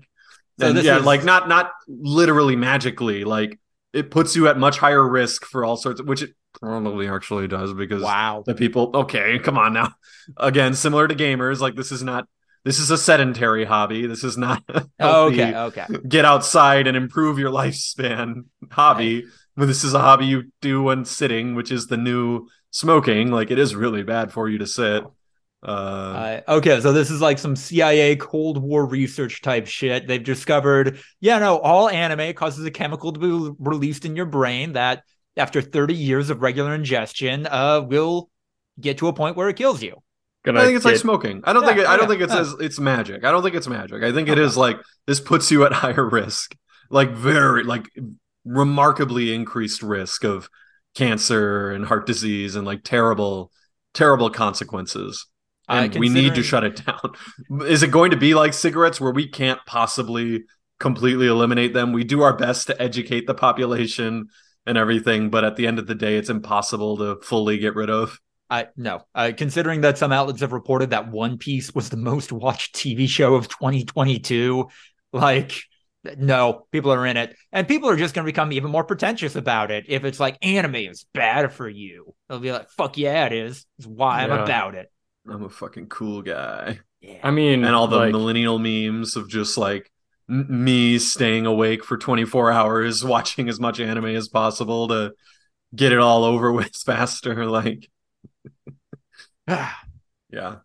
So and is... like not literally magically, like it puts you at much higher risk for all sorts of, which it probably actually does, because the people, okay, come on now. Again, similar to gamers, like this is a sedentary hobby. This is not a healthy, get outside and improve your lifespan hobby. Right. But this is a hobby you do when sitting, which is the new smoking. Like, it is really bad for you to sit. So this is like some CIA Cold War research type shit. They've discovered, all anime causes a chemical to be released in your brain that after 30 years of regular ingestion, will get to a point where it kills you. I think it's like smoking. I don't think it's magic. I don't think it's magic. I think it is like, this puts you at higher risk, like very, like remarkably increased risk of cancer and heart disease and like terrible, terrible consequences. And we need to shut it down. Is it going to be like cigarettes where we can't possibly completely eliminate them? We do our best to educate the population and everything, but at the end of the day, it's impossible to fully get rid of. Considering that some outlets have reported that One Piece was the most watched TV show of 2022, like, no, people are in it. And people are just going to become even more pretentious about it. If it's like, anime is bad for you, they'll be like, fuck yeah, it is. That's why I'm about it. I'm a fucking cool guy. Yeah. I mean, and all the millennial memes of just like me staying awake for 24 hours, watching as much anime as possible to get it all over with faster. Like, yeah.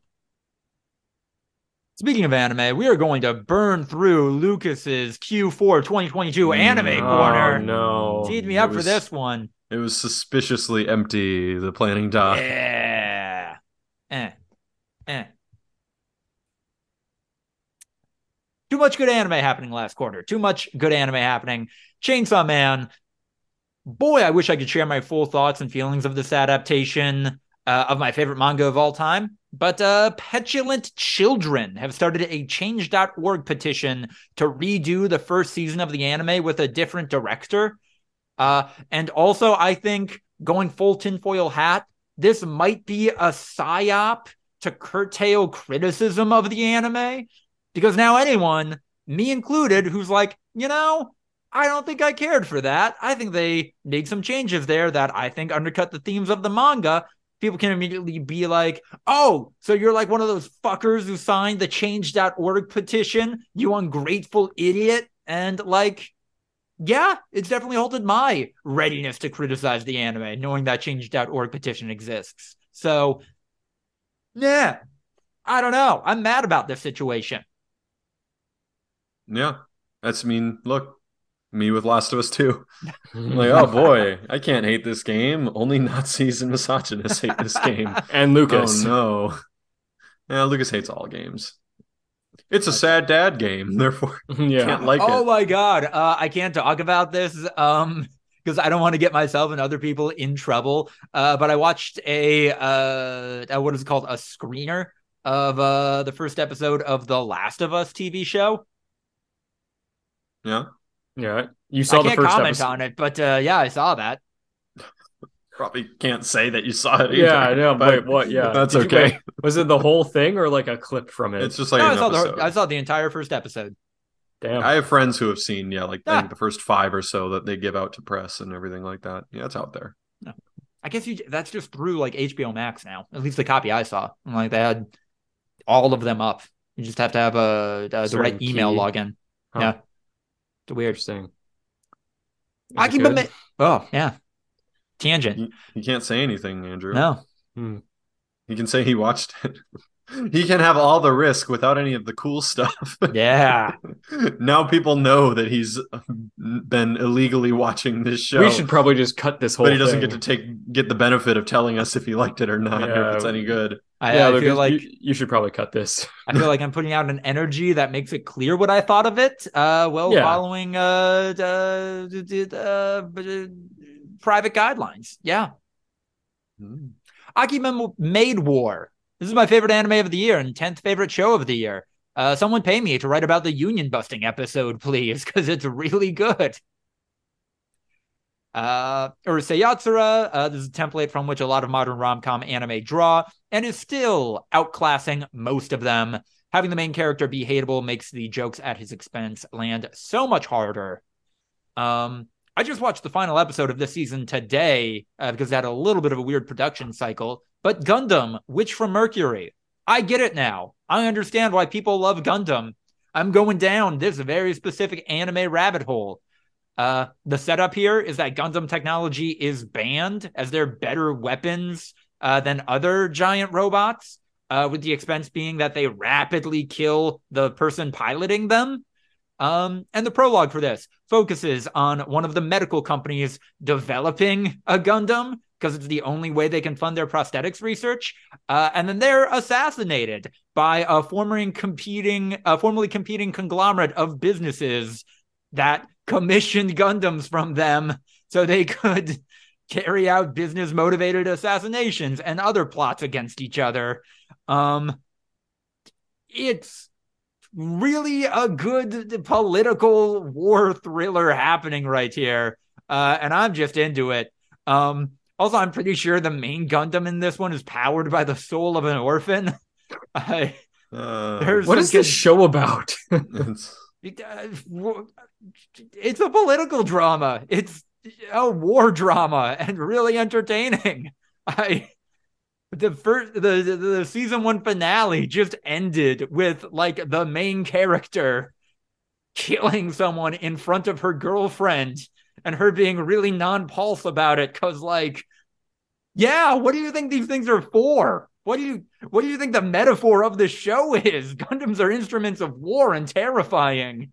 Speaking of anime, we are going to burn through Lucas's Q4 2022 anime corner. No, teed me up for this one. It was suspiciously empty, the planning doc. Yeah. Too much good anime happening last quarter. Chainsaw Man. Boy, I wish I could share my full thoughts and feelings of this adaptation of my favorite manga of all time. But petulant children have started a change.org petition to redo the first season of the anime with a different director. And also, I think, going full tinfoil hat, this might be a psyop to curtail criticism of the anime, because now anyone, me included, who's like, I don't think I cared for that. I think they made some changes there that I think undercut the themes of the manga. People can immediately be like, oh, so you're like one of those fuckers who signed the change.org petition, you ungrateful idiot. And like, yeah, it's definitely halted my readiness to criticize the anime, knowing that Change.org petition exists. So, yeah, I don't know. I'm mad about this situation. Yeah, that's, I mean, look, me with Last of Us 2. I'm like, oh boy, I can't hate this game. Only Nazis and misogynists hate this game. And Lucas. Oh no. Yeah, Lucas hates all games. It's a sad dad game, therefore yeah. Can't like it. Oh my God. I can't talk about this because I don't want to get myself and other people in trouble. But I watched a screener of the first episode of the Last of Us TV show. Yeah. Yeah. You saw the first episode. I can't comment on it, but yeah, I saw that. Probably can't say that you saw it either. Yeah, I know. Wait, what? Yeah, that's okay. Was it the whole thing or like a clip from it? It's just like I saw the entire first episode. Damn. I have friends who have seen, I think the first 5 or so that they give out to press and everything like that. Yeah, it's out there. No. I guess that's just through like HBO Max now. At least the copy I saw. And like they had all of them up. You just have to have the right email login. Huh. Yeah. It's a weird thing. Oh, yeah. Tangent. He can't say anything, Andrew. No. He can say he watched it. He can have all the risk without any of the cool stuff. Yeah. Now people know that he's been illegally watching this show. We should probably just cut this whole thing. But he doesn't get the benefit of telling us if he liked it or not, or if it's any good. I feel like you should probably cut this. I feel like I'm putting out an energy that makes it clear what I thought of it. Following private guidelines. Yeah. Akimem made war. This is my favorite anime of the year and 10th favorite show of the year. Someone pay me to write about the union busting episode, please, because it's really good. Urusei Yatsura, this is a template from which a lot of modern rom-com anime draw and is still outclassing most of them. Having the main character be hateable makes the jokes at his expense land so much harder. I just watched the final episode of this season today because it had a little bit of a weird production cycle. But Gundam, Witch from Mercury. I get it now. I understand why people love Gundam. I'm going down this very specific anime rabbit hole. The setup here is that Gundam technology is banned as they're better weapons than other giant robots, with the expense being that they rapidly kill the person piloting them. And the prologue for this focuses on one of the medical companies developing a Gundam because it's the only way they can fund their prosthetics research. And then they're assassinated by a formerly competing conglomerate of businesses that commissioned Gundams from them so they could carry out business-motivated assassinations and other plots against each other. It's really a good political war thriller happening right here. And I'm just into it. Also, I'm pretty sure the main Gundam in this one is powered by the soul of an orphan. What is this show about? It's a political drama. It's a war drama and really entertaining. The season 1 finale just ended with like the main character killing someone in front of her girlfriend and her being really non-pulse about it because what do you think these things are for? What do you think the metaphor of the show is? Gundams are instruments of war and terrifying.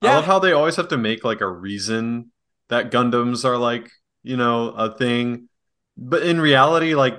Yeah. I love how they always have to make like a reason that Gundams are like, you know, a thing. But in reality, like,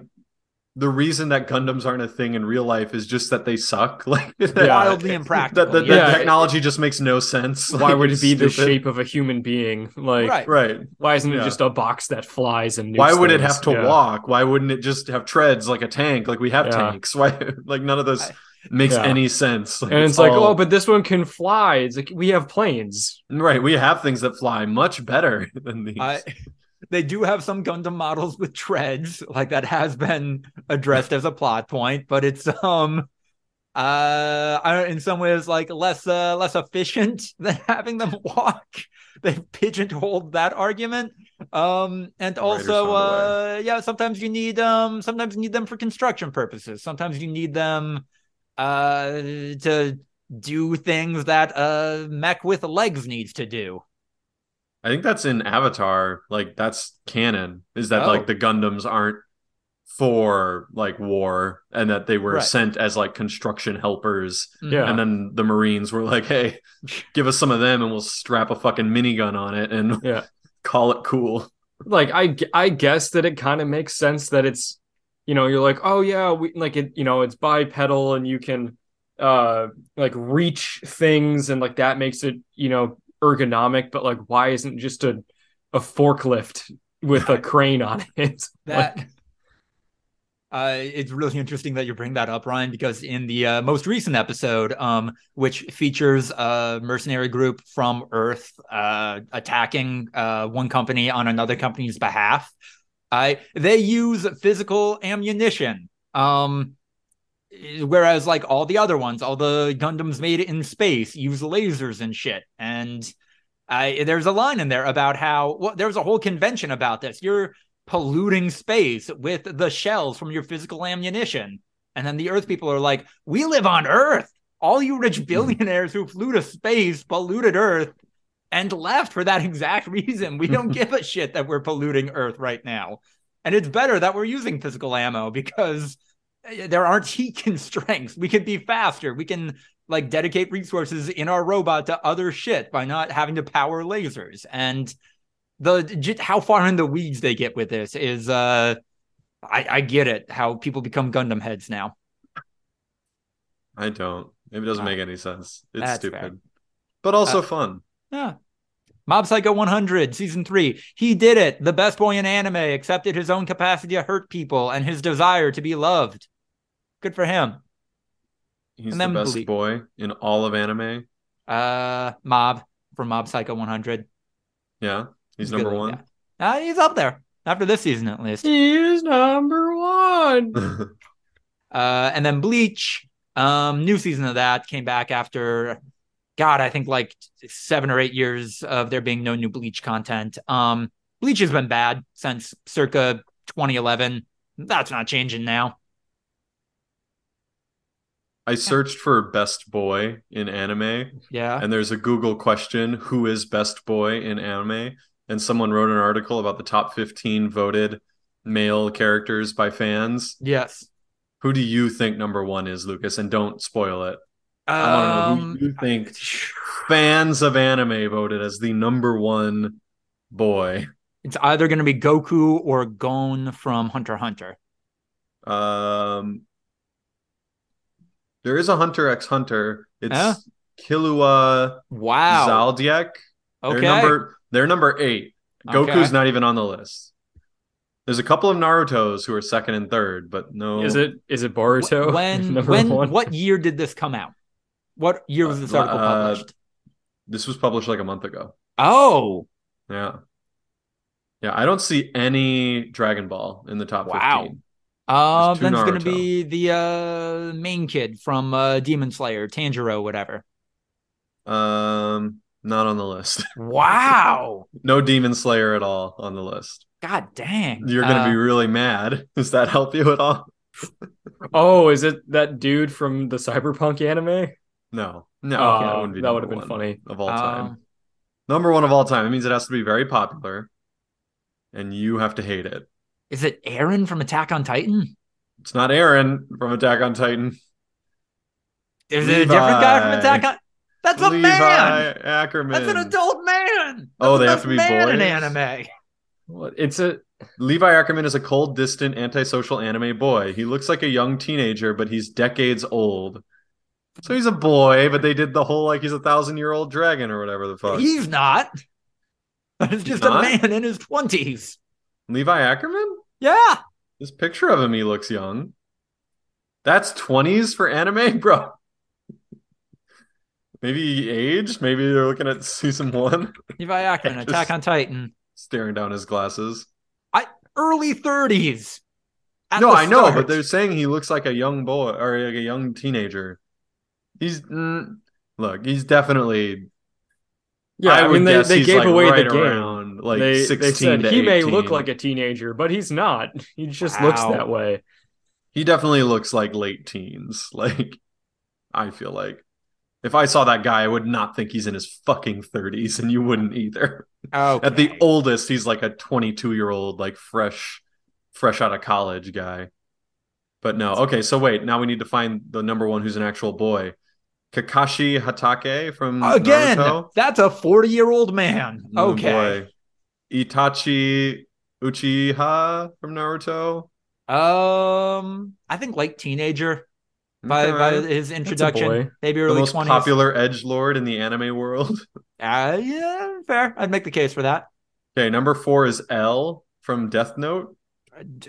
the reason that Gundams aren't a thing in real life is just that they suck. Like, wildly impractical. The technology just makes no sense. Why would it be the shape of a human being? Like, right. Why isn't it just a box that flies and nukes? Why would it have to walk? Why wouldn't it just have treads like a tank? Like, we have tanks. Why? Like, none of those makes any sense. Like, and it's but this one can fly. It's like, we have planes. Right. We have things that fly much better than these. They do have some Gundam models with treads, like that has been addressed as a plot point, but it's in some ways like less efficient than having them walk. They pigeonholed that argument, and also sometimes you need them for construction purposes. Sometimes you need them to do things that a mech with legs needs to do. I think that's in Avatar. Like, that's canon. Is that like the Gundams aren't for like war, and that they were sent as like construction helpers. Yeah. And then the Marines were like, hey, give us some of them and we'll strap a fucking minigun on it and call it cool. Like, I guess that it kind of makes sense that it's, you know, you're like, oh yeah, we like it, you know, it's bipedal and you can like reach things and like that makes it, you know, ergonomic, but like why isn't just a forklift with a crane on it? That like, it's really interesting that you bring that up, Ryan, because in the most recent episode, which features a mercenary group from Earth attacking one company on another company's behalf, they use physical ammunition, whereas like all the other ones, all the Gundams made in space use lasers and shit. And there's a line in there about how there's a whole convention about this. You're polluting space with the shells from your physical ammunition. And then the Earth people are like, we live on Earth. All you rich billionaires who flew to space polluted Earth and left for that exact reason. We don't give a shit that we're polluting Earth right now. And it's better that we're using physical ammo because there aren't heat constraints. We can be faster. We can like dedicate resources in our robot to other shit by not having to power lasers. And how far in the weeds they get with this is I get it how people become Gundam heads now. I don't. It doesn't make any sense. It's stupid. Fair. But also fun. Yeah. Mob Psycho 100 season 3. He did it. The best boy in anime accepted his own capacity to hurt people and his desire to be loved. Good for him. He's the best boy in all of anime. Mob from Mob Psycho 100. Yeah. He's number one. Yeah. He's up there after this season, at least. He's number one. And then Bleach, new season of that came back after, God, I think like 7 or 8 years of there being no new Bleach content. Bleach has been bad since circa 2011. That's not changing now. I searched for best boy in anime. Yeah. And there's a Google question, who is best boy in anime? And someone wrote an article about the top 15 voted male characters by fans. Yes. Who do you think number one is, Lucas? And don't spoil it. I want to know who you think fans of anime voted as the number one boy. It's either going to be Goku or Gon from Hunter x Hunter. There is a Hunter x Hunter. It's Killua. Wow. Zaldiak. Okay. They're number 8. Goku's not even on the list. There's a couple of Naruto's who are second and third, but no. Is it Boruto? When what year did this come out? What year was this article published? This was published like a month ago. Oh. Yeah. Yeah, I don't see any Dragon Ball in the top 15. Then it's going to be the main kid from Demon Slayer, Tanjiro, whatever. Not on the list. Wow. No Demon Slayer at all on the list. God dang. You're going to be really mad. Does that help you at all? Oh, is it that dude from the cyberpunk anime? No. That would have been funny. Of all time. Number one of all time. It means it has to be very popular. And you have to hate it. Is it Eren from Attack on Titan? It's not Eren from Attack on Titan. Is it a different guy from Attack on... That's a man! Ackerman. That's an adult man! That's they have to be man boys? In anime. What? Levi Ackerman is a cold, distant, antisocial anime boy. He looks like a young teenager, but he's decades old. So he's a boy, but they did the whole, like, he's a 1,000-year-old dragon or whatever the fuck. He's not! It's just a man in his 20s. Levi Ackerman? Yeah. This picture of him, he looks young. That's 20s for anime, bro. Maybe he aged. Maybe they're looking at season 1. Levi Ackerman, Attack on Titan. Staring down his glasses. Early 30s. No, I know, but they're saying he looks like a young boy or like a young teenager. He's definitely. Yeah, I mean, they gave like away the game. Around, like they said he 18. May look like a teenager, but he's not. He just looks that way. He definitely looks like late teens. Like, I feel like If I saw that guy, I would not think he's in his fucking 30s, and you wouldn't either. Okay. At the oldest, he's like a 22-year-old, like fresh out of college guy. But no, okay, so wait, now we need to find the number one who's an actual boy. Kakashi Hatake from Again, Naruto. That's a 40-year-old man. Okay. Boy. Itachi Uchiha from Naruto. I think like teenager. By his introduction, maybe early 20s. The most popular edgelord in the anime world. Yeah, fair. I'd make the case for that. Okay, number 4 is L from Death Note.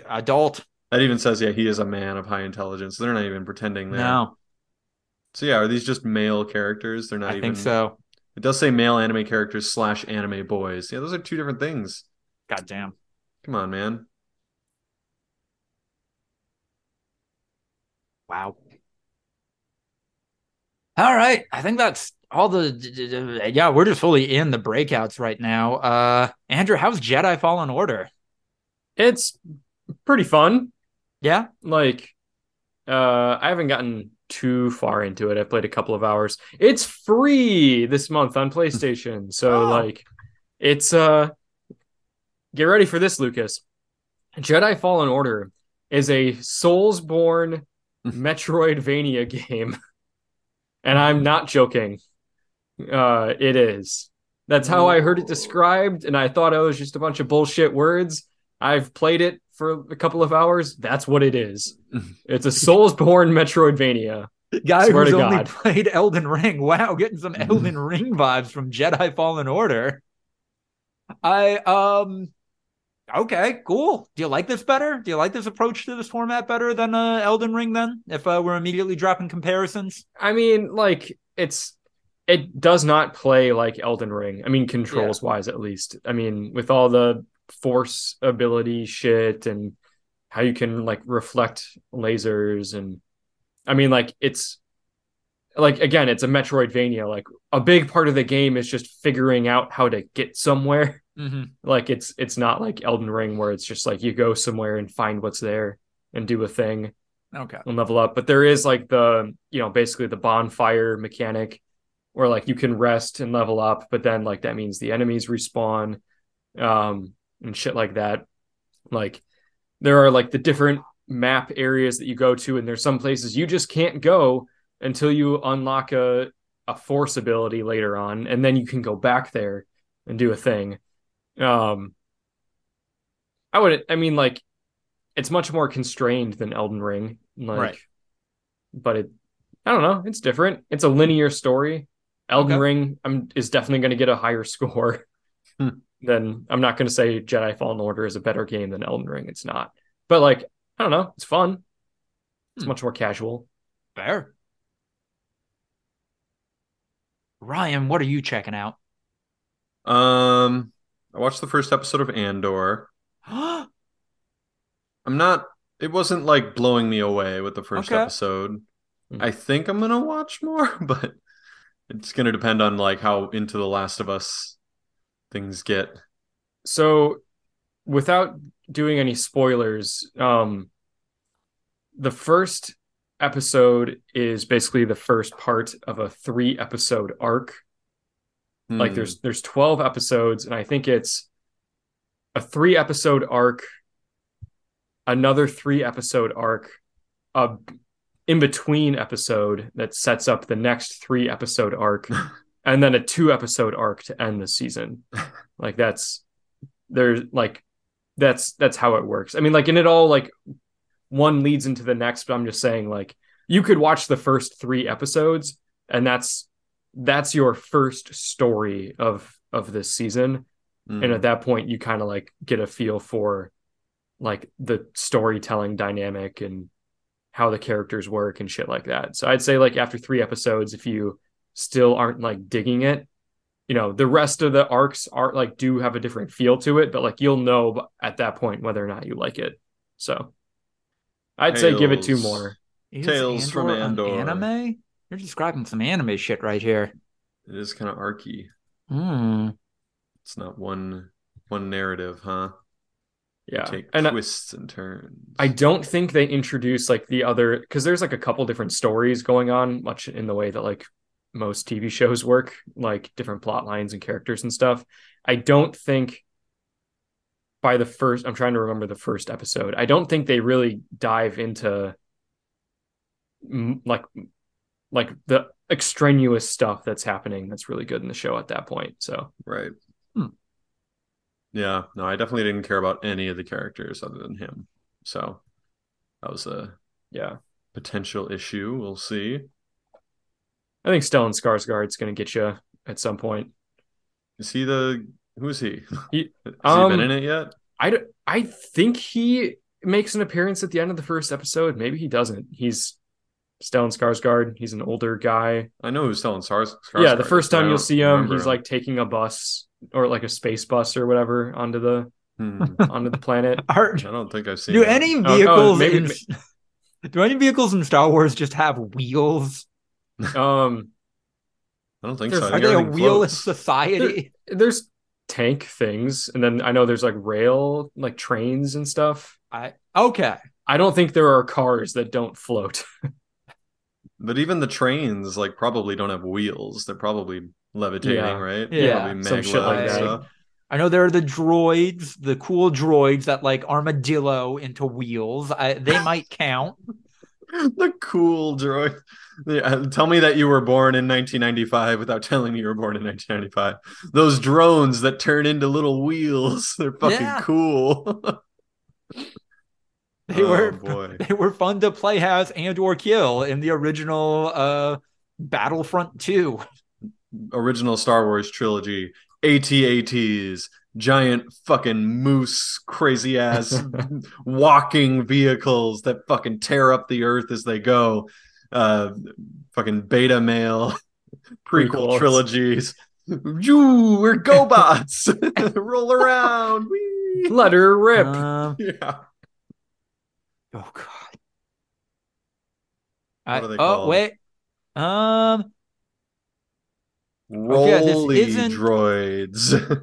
Adult. That even says, yeah, he is a man of high intelligence. They're not even pretending there. No. So yeah, are these just male characters? They're not even... I think so. It does say male anime characters / anime boys. Yeah, those are two different things. Goddamn. Come on, man. Wow. All right, I think that's all the... Yeah, we're just fully in the breakouts right now. Andrew, how's Jedi Fallen Order? It's pretty fun. Yeah? Like, I haven't gotten too far into it. I played a couple of hours. It's free this month on PlayStation. So, like, it's... Get ready for this, Lucas. Jedi Fallen Order is a Soulsborne Metroidvania game. And I'm not joking. It is. That's how I heard it described, and I thought it was just a bunch of bullshit words. I've played it for a couple of hours. That's what it is. It's a Soulsborne Metroidvania. Guy who's only played Elden Ring. Wow, getting some Elden Ring vibes from Jedi Fallen Order. Okay, cool. Do you like this better? Do you like this approach to this format better than Elden Ring, then? If we're immediately dropping comparisons? I mean, like, it does not play like Elden Ring. I mean, controls-wise, at least. I mean, with all the force ability shit and how you can, like, reflect lasers and... I mean, like, it's... Like, again, it's a Metroidvania. Like, a big part of the game is just figuring out how to get somewhere. Mm-hmm. Like it's not like Elden Ring where it's just like you go somewhere and find what's there and do a thing, okay, and level up. But there is like the, you know, basically the bonfire mechanic where like you can rest and level up, but then like that means the enemies respawn and shit like that. Like there are like the different map areas that you go to, and there's some places you just can't go until you unlock a force ability later on, and then you can go back there and do a thing. I mean, it's much more constrained than Elden Ring, like, right. But I don't know, it's different. It's a linear story. Elden Ring is definitely going to get a higher score than... I'm not going to say Jedi Fallen Order is a better game than Elden Ring. It's not, but like, I don't know. It's fun. It's much more casual. Fair. Ryan, what are you checking out? I watched the first episode of Andor. It wasn't like blowing me away with the first episode. Mm-hmm. I think I'm going to watch more, but it's going to depend on like how into The Last of Us things get. So without doing any spoilers, the first episode is basically the first part of a 3-episode arc. Like there's 12 episodes, and I think it's a 3-episode arc, another 3-episode arc, a in between episode that sets up the next 3-episode arc, and then a 2-episode arc to end the season. Like that's how it works. I mean, like, and it all like one leads into the next, but I'm just saying like you could watch the first 3 episodes, and that's your first story of this season. And at that point you kind of like get a feel for like the storytelling dynamic and how the characters work and shit like that. So I'd say like after 3 episodes, if you still aren't like digging it, you know, the rest of the arcs are like do have a different feel to it, but like you'll know at that point whether or not you like it. So I'd say give it 2 more. Tales from Andor. Anime? You're describing some anime shit right here. It is kind of archy. It's not one narrative, huh? Yeah. You take twists and turns. I don't think they introduce like the other, because there's like a couple different stories going on, much in the way that like most TV shows work, like different plot lines and characters and stuff. I don't think by the first, I'm trying to remember the first episode, I don't think they really dive into like the extraneous stuff that's happening that's really good in the show at that point. So right. Yeah, no, I definitely didn't care about any of the characters other than him. So that was a potential issue. We'll see. I think Stellan Skarsgård's going to get you at some point. Is he the... Who is he? Has he been in it yet? I think he makes an appearance at the end of the first episode. Maybe he doesn't. He's Stellan Skarsgård. He's an older guy. I know who Stellan Skarsgård is. Yeah, the first time you'll see him, he's like taking a bus or like a space bus or whatever onto the planet. I don't think I've seen. Do any vehicles? Do any vehicles in Star Wars just have wheels? I don't think so. Are they a wheelless society? There's tank things, and then I know there's like rail, like trains and stuff. I don't think there are cars that don't float. But even the trains, like, probably don't have wheels. They're probably levitating, right? Yeah, some shit like that. I know there are the droids, the cool droids that like armadillo into wheels. They might count. The cool droid. Yeah, tell me that you were born in 1995 without telling me you were born in 1995. Those drones that turn into little wheels, they're fucking cool. They were fun to play as and or kill in the original Battlefront 2. Original Star Wars trilogy. AT-ATs, giant fucking moose, crazy ass walking vehicles that fucking tear up the earth as they go. Fucking beta male prequel trilogies. We're GoBots. Roll around. Whee! Let her rip. Oh god. What are they called? Oh wait. Rolly droids.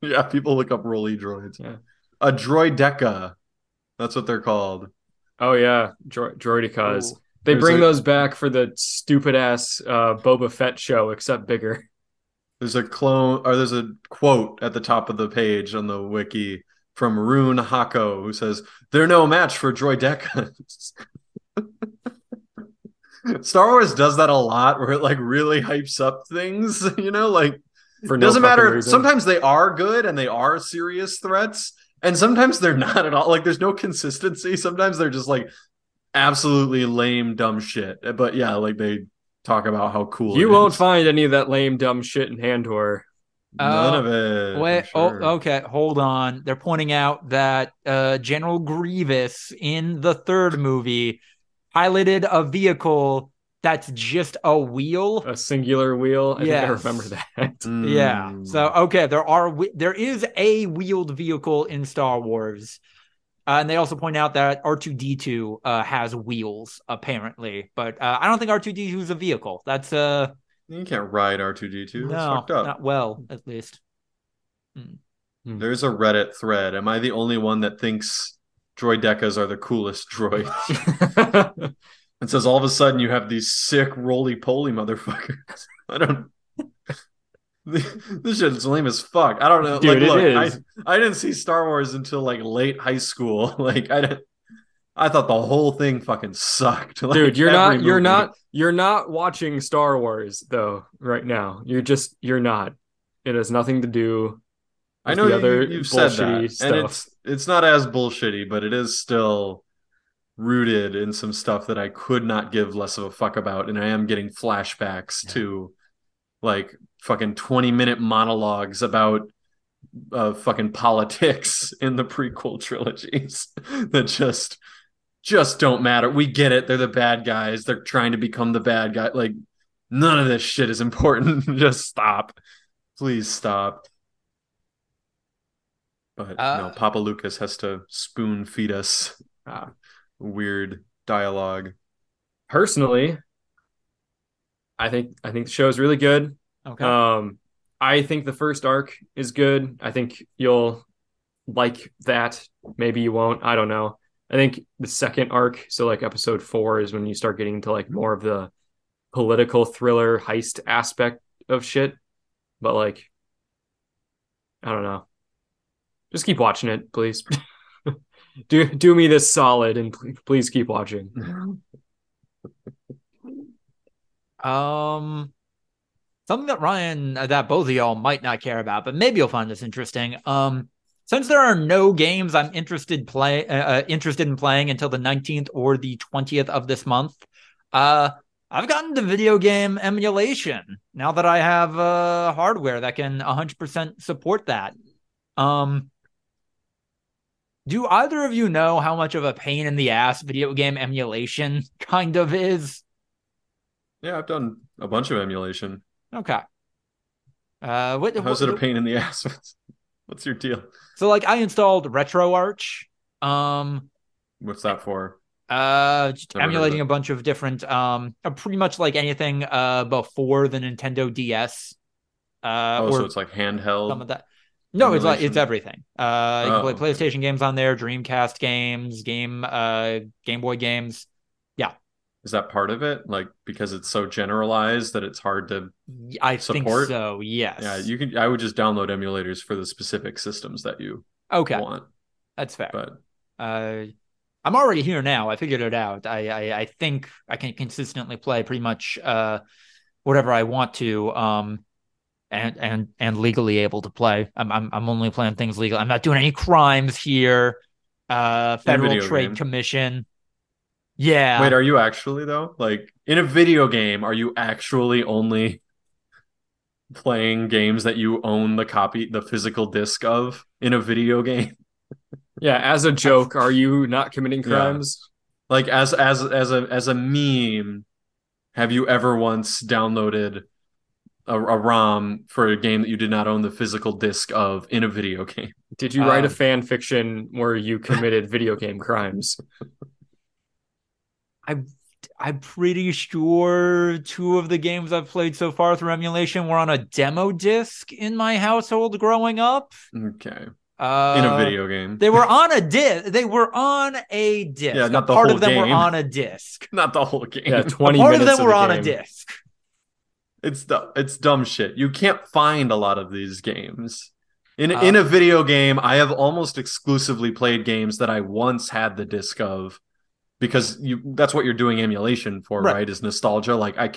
Yeah, people look up rolly droids. Yeah. A droideca. That's what they're called. Oh yeah, droidecas. Ooh. They bring those back for the stupid ass Boba Fett show, except bigger. There's a quote at the top of the page on the wiki from Rune Hako, who says, "They're no match for droidecas." Star Wars does that a lot, where it like really hypes up things, you know, like for no doesn't matter. Reason. Sometimes they are good and they are serious threats, and sometimes they're not at all. Like there's no consistency. Sometimes they're just like absolutely lame dumb shit, but yeah, like they talk about how cool you won't find any of that lame dumb shit in Andor. None of it. Wait, sure. Oh, okay, hold on, they're pointing out that General Grievous in the third movie piloted a vehicle that's just a singular wheel. I remember that. So okay, there is a wheeled vehicle in Star Wars. And they also point out that R2-D2 has wheels, apparently. But I don't think R2-D2 is a vehicle. That's you can't ride R2-D2. No, it's fucked up. Not well, at least. Mm. There's a Reddit thread. Am I the only one that thinks droidecas are the coolest droids? It says all of a sudden you have these sick roly-poly motherfuckers. This shit is lame as fuck. I don't know. Dude, like, look, I didn't see Star Wars until like late high school. Like I thought the whole thing fucking sucked. Like, dude, you're not watching Star Wars though right now. You're not. It has nothing to do with the other bullshitty stuff. I know you've said that, and it's not as bullshitty, but it is still rooted in some stuff that I could not give less of a fuck about, and I am getting flashbacks to like fucking 20-minute monologues about fucking politics in the prequel trilogies that just don't matter. We get it. They're the bad guys. They're trying to become the bad guy. Like, none of this shit is important. Just stop. Please stop. But no, Papa Lucas has to spoon feed us weird dialogue. Personally, I think the show is really good. Okay. I think the first arc is good. I think you'll like that. Maybe you won't. I don't know. I think the second arc, so like episode 4, is when you start getting into like more of the political thriller heist aspect of shit. But like, I don't know. Just keep watching it, please. do me this solid and please keep watching. Something that both of y'all might not care about, but maybe you'll find this interesting. Since there are no games I'm interested in playing until the 19th or the 20th of this month, I've gotten to video game emulation now that I have hardware that can 100% support that. Do either of you know how much of a pain in the ass video game emulation kind of is? Yeah, I've done a bunch of emulation. Okay. How's it a pain in the ass? What's your deal? So, like, I installed RetroArch. What's that for? Just emulating a bunch of different, pretty much like anything before the Nintendo DS. So it's like handheld. Some of that. No, emulation? it's everything. You can play PlayStation games on there, Dreamcast games, Game Boy games. Yeah. Is that part of it? Like, because it's so generalized that it's hard to support? Think so, yes. Yeah, you can. I would just download emulators for the specific systems that you want. That's fair. But I'm already here now. I figured it out. I think I can consistently play pretty much whatever I want to, and legally able to play. I'm only playing things legal. I'm not doing any crimes here. Federal Trade Commission. Yeah. Wait, are you actually though? Like in a video game, are you actually only playing games that you own the physical disc of in a video game? Yeah, as a joke, are you not committing crimes? Yeah. Like as a meme, have you ever once downloaded a ROM for a game that you did not own the physical disc of in a video game? Did you write a fan fiction where you committed video game crimes? I'm pretty sure two of the games I've played so far through emulation were on a demo disc in my household growing up. Okay. In a video game. They were on a disc. Yeah, not the whole game. Part of them were on a disc. Not the whole game. Yeah, 20 minutes. Part of them were on a disc. It's dumb shit. You can't find a lot of these games. In a video game, I have almost exclusively played games that I once had the disc of. Because that's what you're doing emulation for, right? Is nostalgia. Like I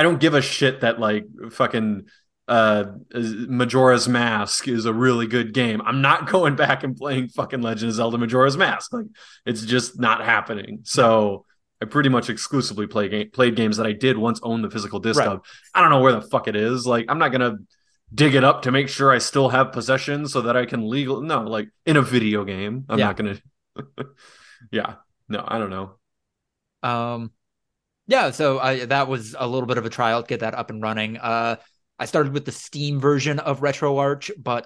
don't give a shit that like fucking Majora's Mask is a really good game. I'm not going back and playing fucking Legend of Zelda Majora's Mask. Like it's just not happening. So I pretty much exclusively played games that I did once own the physical disc of. I don't know where the fuck it is. Like I'm not gonna dig it up to make sure I still have possession so that I can like in a video game. I'm not gonna. Yeah. No, I don't know. So that was a little bit of a trial to get that up and running. I started with the Steam version of RetroArch, but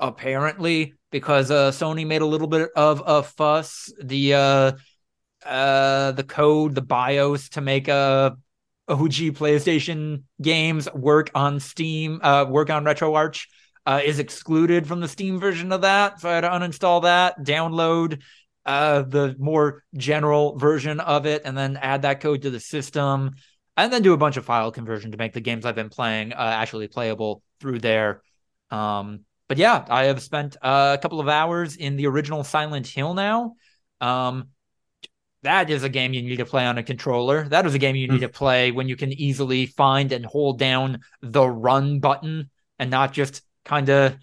apparently because Sony made a little bit of a fuss, the code, the BIOS to make OG PlayStation games work on Steam, work on RetroArch, is excluded from the Steam version of that. So I had to uninstall that, download the more general version of it, and then add that code to the system, and then do a bunch of file conversion to make the games I've been playing actually playable through there. But yeah, I have spent a couple of hours in the original Silent Hill now. That is a game you need to play on a controller. That is a game you need to play when you can easily find and hold down the run button and not just kind of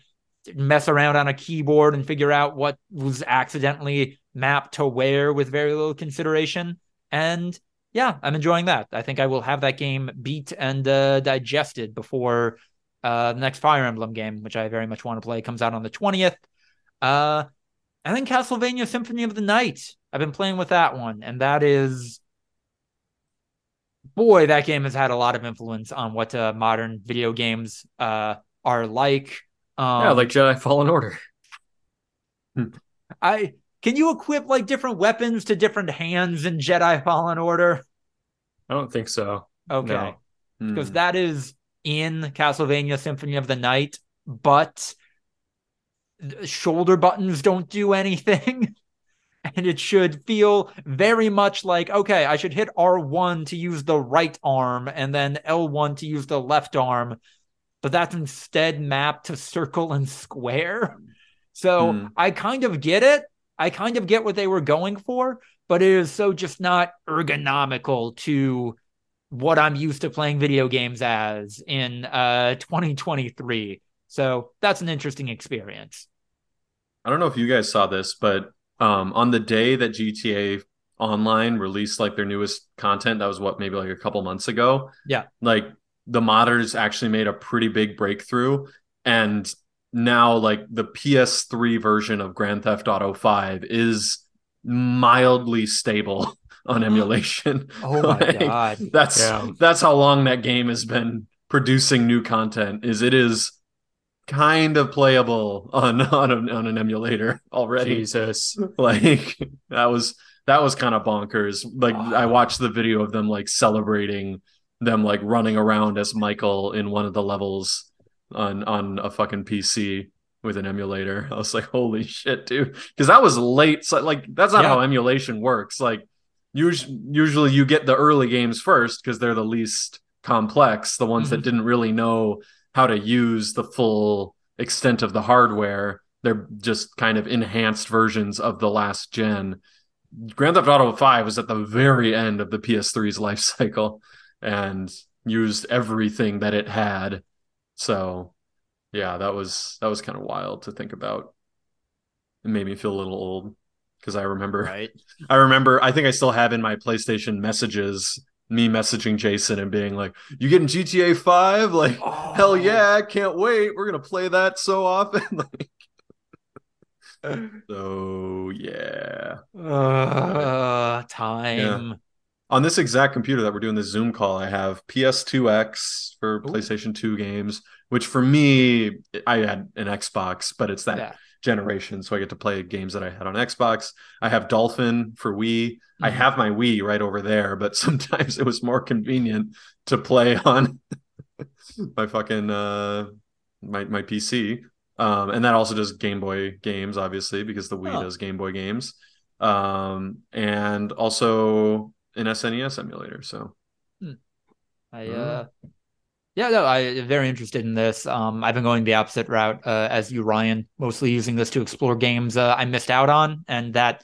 mess around on a keyboard and figure out what was accidentally mapped to where with very little consideration. And yeah, I'm enjoying that. I think I will have that game beat and digested before the next Fire Emblem game, which I very much want to play, comes out on the 20th. And then Castlevania Symphony of the Night. I've been playing with that one, and that is... Boy, that game has had a lot of influence on what modern video games are like. Like Jedi Fallen Order. Can you equip like different weapons to different hands in Jedi Fallen Order? I don't think so. Okay. No. Because that is in Castlevania Symphony of the Night, but shoulder buttons don't do anything. and it should feel very much like, okay, I should hit R1 to use the right arm and then L1 to use the left arm, but that's instead mapped to circle and square. So I kind of get it. I kind of get what they were going for, but it is so just not ergonomical to what I'm used to playing video games as in 2023. So that's an interesting experience. I don't know if you guys saw this, but on the day that GTA Online released like their newest content, that was what, maybe like a couple months ago. Yeah. Like the modders actually made a pretty big breakthrough, and now like the PS3 version of Grand Theft Auto 5 is mildly stable on emulation. Oh my God. That's how long that game has been producing new content, is it is kind of playable on an emulator already. Jesus. Like that was kind of bonkers. Like I watched the video of them like celebrating them like running around as Michael in one of the levels on a fucking PC with an emulator. I was like, holy shit, dude, because that was late. So like that's not how emulation works. Like usually you get the early games first because they're the least complex, the ones that didn't really know how to use the full extent of the hardware. They're just kind of enhanced versions of the last gen. Grand Theft Auto 5 was at the very end of the PS3's life cycle and used everything that it had. So yeah, that was kind of wild to think about. It made me feel a little old because I remember, right? I think I still have in my PlayStation messages me messaging Jason and being like, "You getting GTA 5? Like, hell yeah, I can't wait. We're gonna play that so often." Like, so yeah, time. Yeah. On this exact computer that we're doing this Zoom call, I have PS2X for PlayStation 2 games, which for me, I had an Xbox, but it's that generation, so I get to play games that I had on Xbox. I have Dolphin for Wii. I have my Wii right over there, but sometimes it was more convenient to play on my fucking my PC. And that also does Game Boy games, obviously, because the Wii does Game Boy games. And also an SNES emulator. So I'm very interested in this. I've been going the opposite route as you, Ryan, mostly using this to explore games I missed out on and that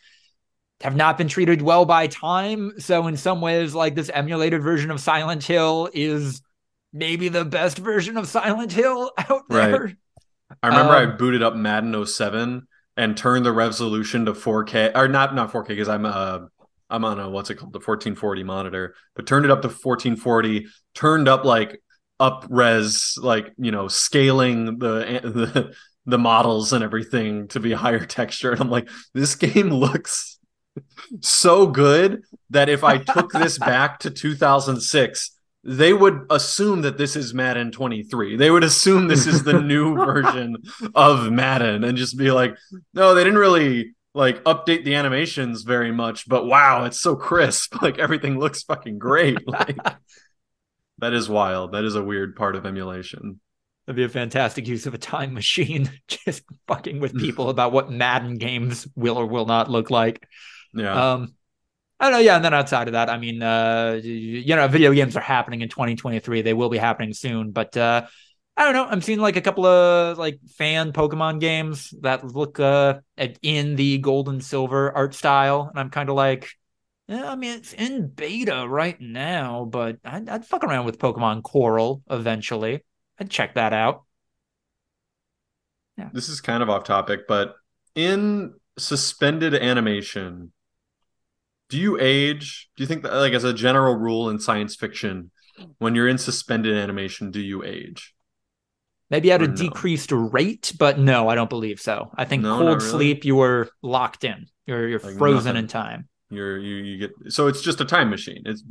have not been treated well by time. So in some ways, like this emulated version of Silent Hill is maybe the best version of Silent Hill out there. Right. I remember I booted up Madden 07 and turned the resolution to 4K, or not 4K, because I'm on a, the 1440 monitor, but turned it up to 1440, turned up like up-res, like, you know, scaling the models and everything to be higher texture. And I'm like, this game looks so good that if I took this back to 2006, they would assume that this is Madden 23. They would assume this is the new version of Madden and just be like, no, they didn't really like update the animations very much, but wow, it's so crisp. Like everything looks fucking great. Like, that is wild. That is a weird part of emulation. That'd be a fantastic use of a time machine, just fucking with people about what Madden games will or will not look like. Yeah. I don't know. Yeah. And then outside of that, I mean, you know, video games are happening in 2023. They will be happening soon, but, I don't know. I'm seeing like a couple of like fan Pokemon games that look in the gold and silver art style. And I'm kind of like, yeah, I mean, it's in beta right now, but I'd fuck around with Pokemon Coral eventually. I'd check that out. Yeah. This is kind of off topic, but in suspended animation, do you age? Do you think that, like, as a general rule in science fiction, when you're in suspended animation, do you age? Maybe at a decreased rate, but no, I don't believe so. I think cold sleep, you were locked in. You're like frozen in time. You get, so it's just a time machine. It's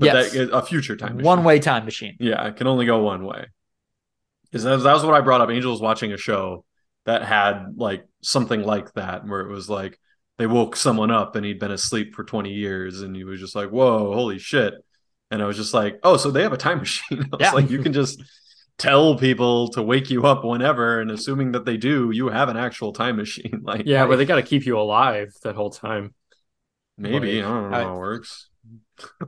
a future time machine. One way time machine. Yeah, it can only go one way. Because that was what I brought up. Angel was watching a show that had like something like that, where it was like they woke someone up and he'd been asleep for 20 years, and he was just like, "Whoa, holy shit!" And I was just like, "Oh, so they have a time machine?" I was like, "You can just." Tell people to wake you up whenever, and assuming that they do, you have an actual time machine. Like, yeah, but they got to keep you alive that whole time. Maybe. Like, I don't know how it works.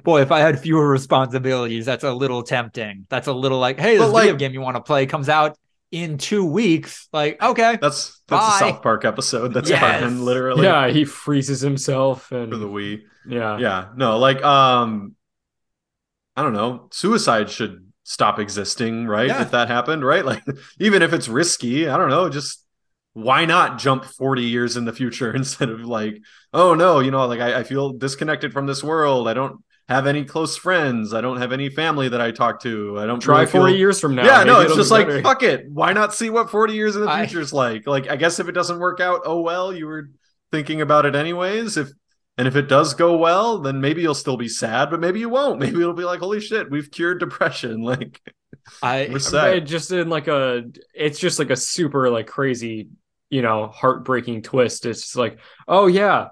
Boy, if I had fewer responsibilities, that's a little tempting. That's a little like, hey, this video game you want to play comes out in 2 weeks. Like, okay, that's a South Park episode. That's Cartman, literally. Yeah, he freezes himself and for the Wii. Yeah, yeah. No, like, I don't know. Suicide should stop existing, right? Yeah. If that happened, right? Like, even if it's risky, I don't know. Just why not jump 40 years in the future instead of like, oh no, you know, like I feel disconnected from this world. I don't have any close friends. I don't have any family that I talk to. I don't try really 40 years from now. Yeah, no, it's just like, fuck it. Why not see what 40 years in the future is like? Like, I guess if it doesn't work out, oh well, you were thinking about it anyways. If it does go well, then maybe you'll still be sad, but maybe you won't. Maybe it'll be like, holy shit, we've cured depression. Like, we're sad. It's just like a super like crazy, you know, heartbreaking twist. It's just like, oh yeah,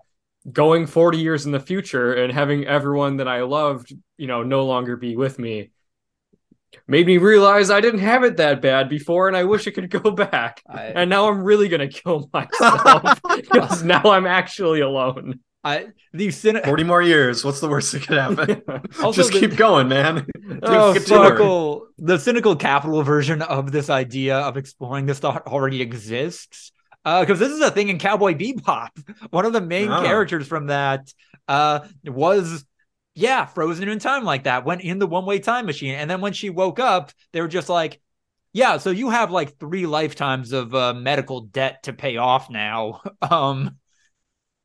going 40 years in the future and having everyone that I loved, you know, no longer be with me made me realize I didn't have it that bad before, and I wish it could go back. And now I'm really going to kill myself because now I'm actually alone. 40 more years. What's the worst that could happen? Also, just keep going, man. The cynical capital version of this idea of exploring this thought already exists. Because this is a thing in Cowboy Bebop. One of the main characters from that was, frozen in time like that, went in the one-way time machine. And then when she woke up, they were just like, yeah, so you have like 3 lifetimes of medical debt to pay off now.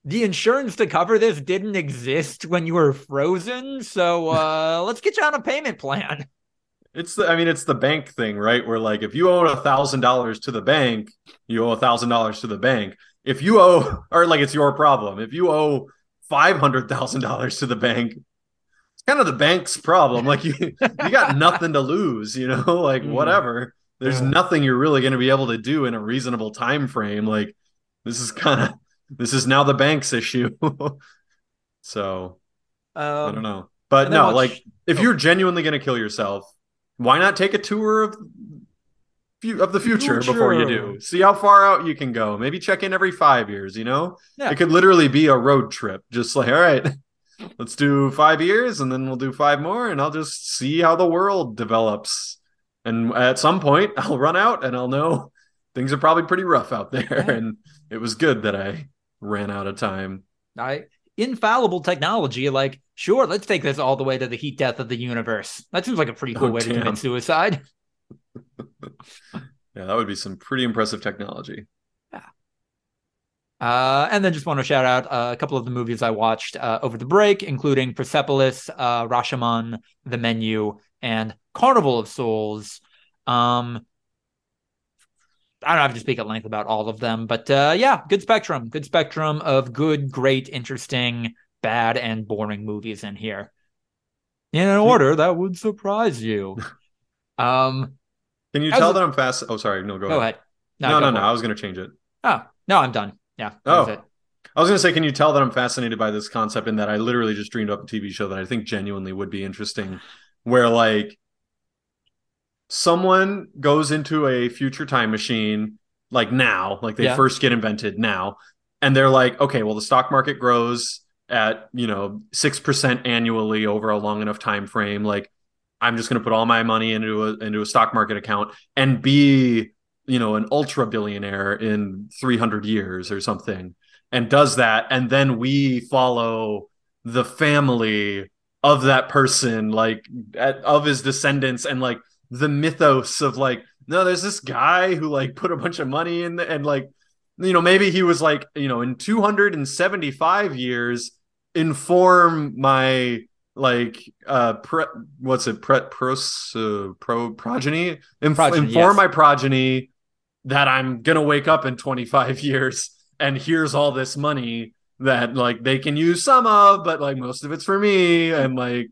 The insurance to cover this didn't exist when you were frozen. So let's get you on a payment plan. It's the bank thing, right? Where like, if you owe $1,000 to the bank, you owe $1,000 to the bank. If you owe, or like, it's your problem. If you owe $500,000 to the bank, it's kind of the bank's problem. Like you got nothing to lose, you know, like whatever. There's nothing you're really going to be able to do in a reasonable time frame. Like this is now the bank's issue. So I don't know, but no, like if you're genuinely going to kill yourself, why not take a tour of the future before you do? See how far out you can go. Maybe check in every 5 years, you know? Yeah. It could literally be a road trip. Just like, all right, let's do 5 years and then we'll do 5 more and I'll just see how the world develops. And at some point I'll run out and I'll know things are probably pretty rough out there. Yeah. And it was good that I ran out of time. Infallible technology, like, sure, let's take this all the way to the heat death of the universe. That seems like a pretty cool way to commit suicide. Yeah, that would be some pretty impressive technology. Yeah. And then just want to shout out a couple of the movies I watched over the break, including Persepolis, Rashomon, The Menu, and Carnival of Souls. I don't have to speak at length about all of them, but good spectrum of good, great, interesting, bad, and boring movies in here, in an order that would surprise you. Can you tell that I'm fast? Oh, sorry. No, go ahead. No. I was going to change it. Oh no, I'm done. Yeah. That was it. I was going to say, can you tell that I'm fascinated by this concept and that I literally just dreamed up a TV show that I think genuinely would be interesting, where like, someone goes into a future time machine, like now, like they first get invented now. And they're like, okay, well, the stock market grows at, 6% annually over a long enough time frame. Like, I'm just going to put all my money into a stock market account and be, an ultra billionaire in 300 years or something, and does that. And then we follow the family of that person, like of his descendants, and like, the mythos of like, no, there's this guy who like put a bunch of money in and like, maybe he was like, in 275 years, inform my like, progeny, my progeny that I'm going to wake up in 25 years. And here's all this money that like they can use some of, but like most of it's for me. And like,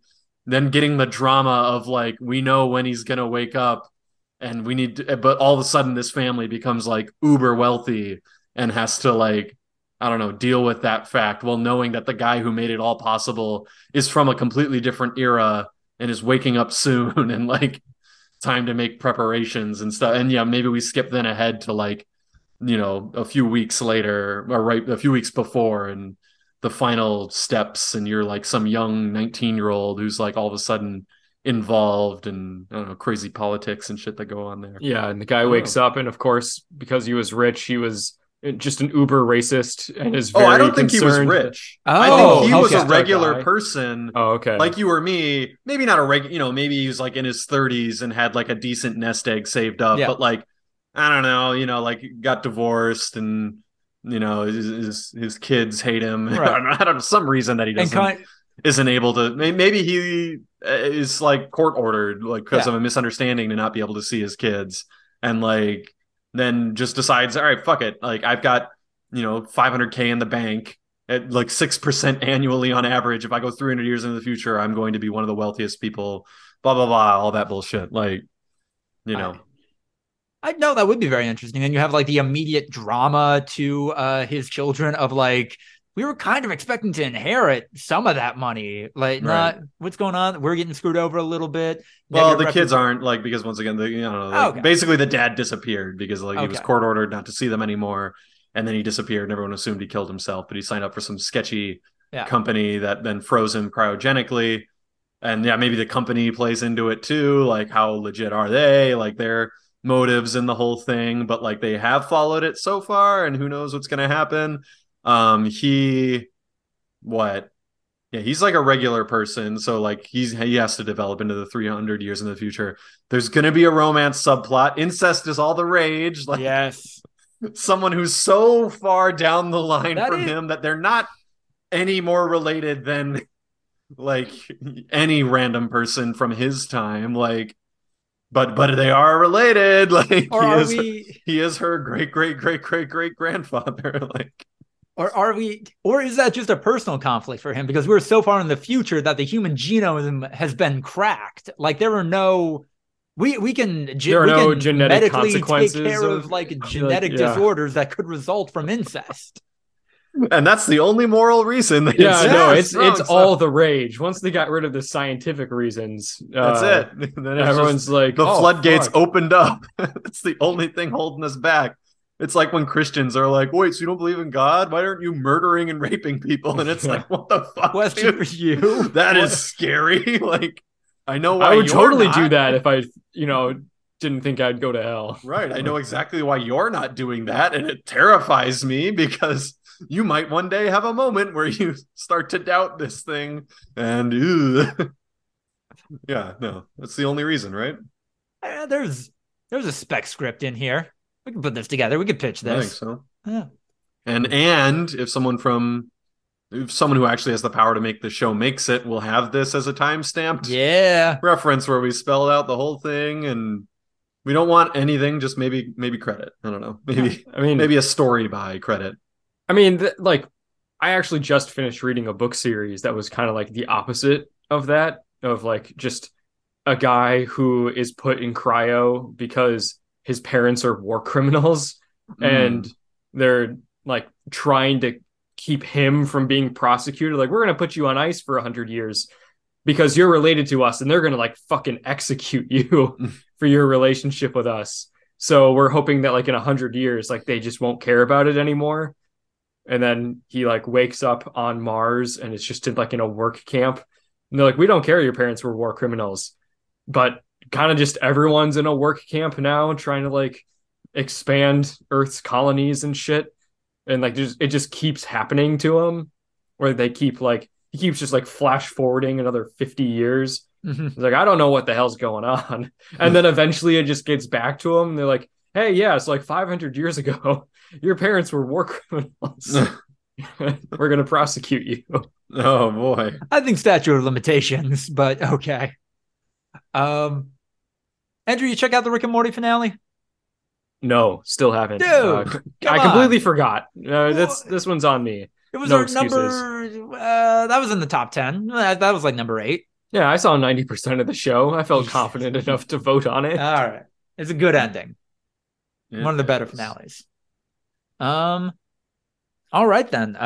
then getting the drama of like, we know when he's going to wake up and we need to, but all of a sudden this family becomes like uber wealthy and has to like, I don't know, deal with that fact while knowing that the guy who made it all possible is from a completely different era and is waking up soon and like time to make preparations and stuff. And yeah, maybe we skip then ahead to like, a few weeks later or right a few weeks before and the final steps, and you're like some young 19-year-old who's like all of a sudden involved in, I don't know, crazy politics and shit that go on there. Yeah, and the guy wakes up, and of course, because he was rich, he was just an uber racist and is very concerned. Oh, I don't think he was rich. Oh, I think he was a regular person. Oh, okay. Like you or me, maybe not a regular, you know, maybe he was like in his 30s and had like a decent nest egg saved up, but like, I don't know, you know, like got divorced and, you know, his kids hate him. Right. I don't know, some reason that he doesn't, isn't able to, maybe he is like court ordered, like because of a misunderstanding to not be able to see his kids. And like, then just decides, all right, fuck it. Like I've got, you know, $500K in the bank at like 6% annually on average. If I go 300 years into the future, I'm going to be one of the wealthiest people, blah, blah, blah, all that bullshit. Like, you know, I know that would be very interesting. And you have like the immediate drama to his children of like, we were kind of expecting to inherit some of that money. Like, not what's going on? We're getting screwed over a little bit. Well, the kids aren't, like, because once again, the, you know, like, basically the dad disappeared because like he was court ordered not to see them anymore. And then he disappeared and everyone assumed he killed himself, but he signed up for some sketchy company that then froze him cryogenically. And yeah, maybe the company plays into it too. Like how legit are they? Like they're motives in the whole thing, but like they have followed it so far and who knows what's going to happen. He's like a regular person, so like he has to develop into the 300 years in the future. There's going to be a romance subplot. Incest is all the rage. Like, yes. Someone who's so far down the line him that they're not any more related than like any random person from his time. Like, But they are related. Like he is her great grandfather. Like, or is that just a personal conflict for him? Because we're so far in the future that the human genome has been cracked. Like there are no we can genetic consequences take care of like genetic disorders that could result from incest. And that's the only moral reason. It's all the rage. Once they got rid of the scientific reasons, that's it. Then everyone's like, the floodgates opened up. It's the only thing holding us back. It's like when Christians are like, wait, so you don't believe in God? Why aren't you murdering and raping people? And it's like, what the fuck? Question for you. That is scary. Like, I know why I would totally do that if I, you know, didn't think I'd go to hell. Right. I know exactly why you're not doing that. And it terrifies me because you might one day have a moment where you start to doubt this thing and that's the only reason, right? There's a spec script in here. We can put this together. We could pitch this. I think so. Yeah. And if someone who actually has the power to make the show makes it, we'll have this as a timestamped reference where we spelled out the whole thing. And we don't want anything, just maybe credit. I don't know. Maybe a story by credit. I mean, like, I actually just finished reading a book series that was kind of like the opposite of that, of like just a guy who is put in cryo because his parents are war criminals and they're like trying to keep him from being prosecuted. Like, we're going to put you on ice for 100 years because you're related to us and they're going to like fucking execute you for your relationship with us. So we're hoping that like in 100 years, like they just won't care about it anymore. And then he like wakes up on Mars and it's just like in a work camp. And they're like, we don't care. Your parents were war criminals, but kind of just everyone's in a work camp now trying to like expand Earth's colonies and shit. And like, it just keeps happening to him where they keep like, he keeps just like flash forwarding another 50 years. Mm-hmm. He's like, I don't know what the hell's going on. And then eventually it just gets back to him. And they're like, hey, yeah, it's like 500 years ago. Your parents were war criminals. We're going to prosecute you. Oh, boy. I think statute of limitations, but okay. Andrew, you check out the Rick and Morty finale? No, still haven't. Dude, I completely forgot. This one's on me. It was that was in the top 10. That was like number 8. Yeah, I saw 90% of the show. I felt confident enough to vote on it. All right. It's a good ending. Yeah, one of the better finales. All right then.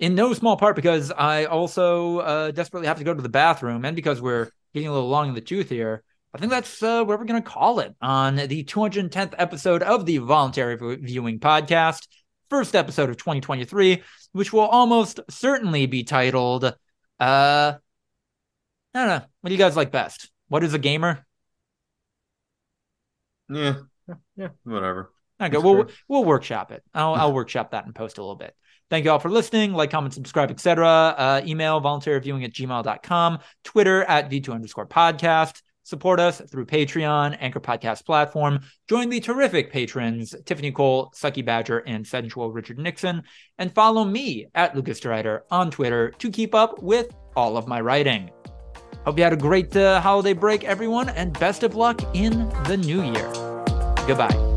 In no small part because I also desperately have to go to the bathroom, and because we're getting a little long in the tooth here, I think that's where we're going to call it on the 210th episode of the Voluntary Viewing Podcast. first episode of 2023, which will almost certainly be titled, I don't know. What do you guys like best? What is a gamer? Yeah, whatever. Okay, we'll workshop it. I'll workshop that and post a little bit. Thank you all for listening. Like, comment, subscribe, etc. Email voluntaryviewing@gmail.com. Twitter @V2_podcast. Support us through Patreon, Anchor Podcast Platform. Join the terrific patrons, Tiffany Cole, Sucky Badger, and Sensual Richard Nixon. And follow me @LucasDeRuyter on Twitter to keep up with all of my writing. Hope you had a great holiday break, everyone, and best of luck in the new year. Goodbye.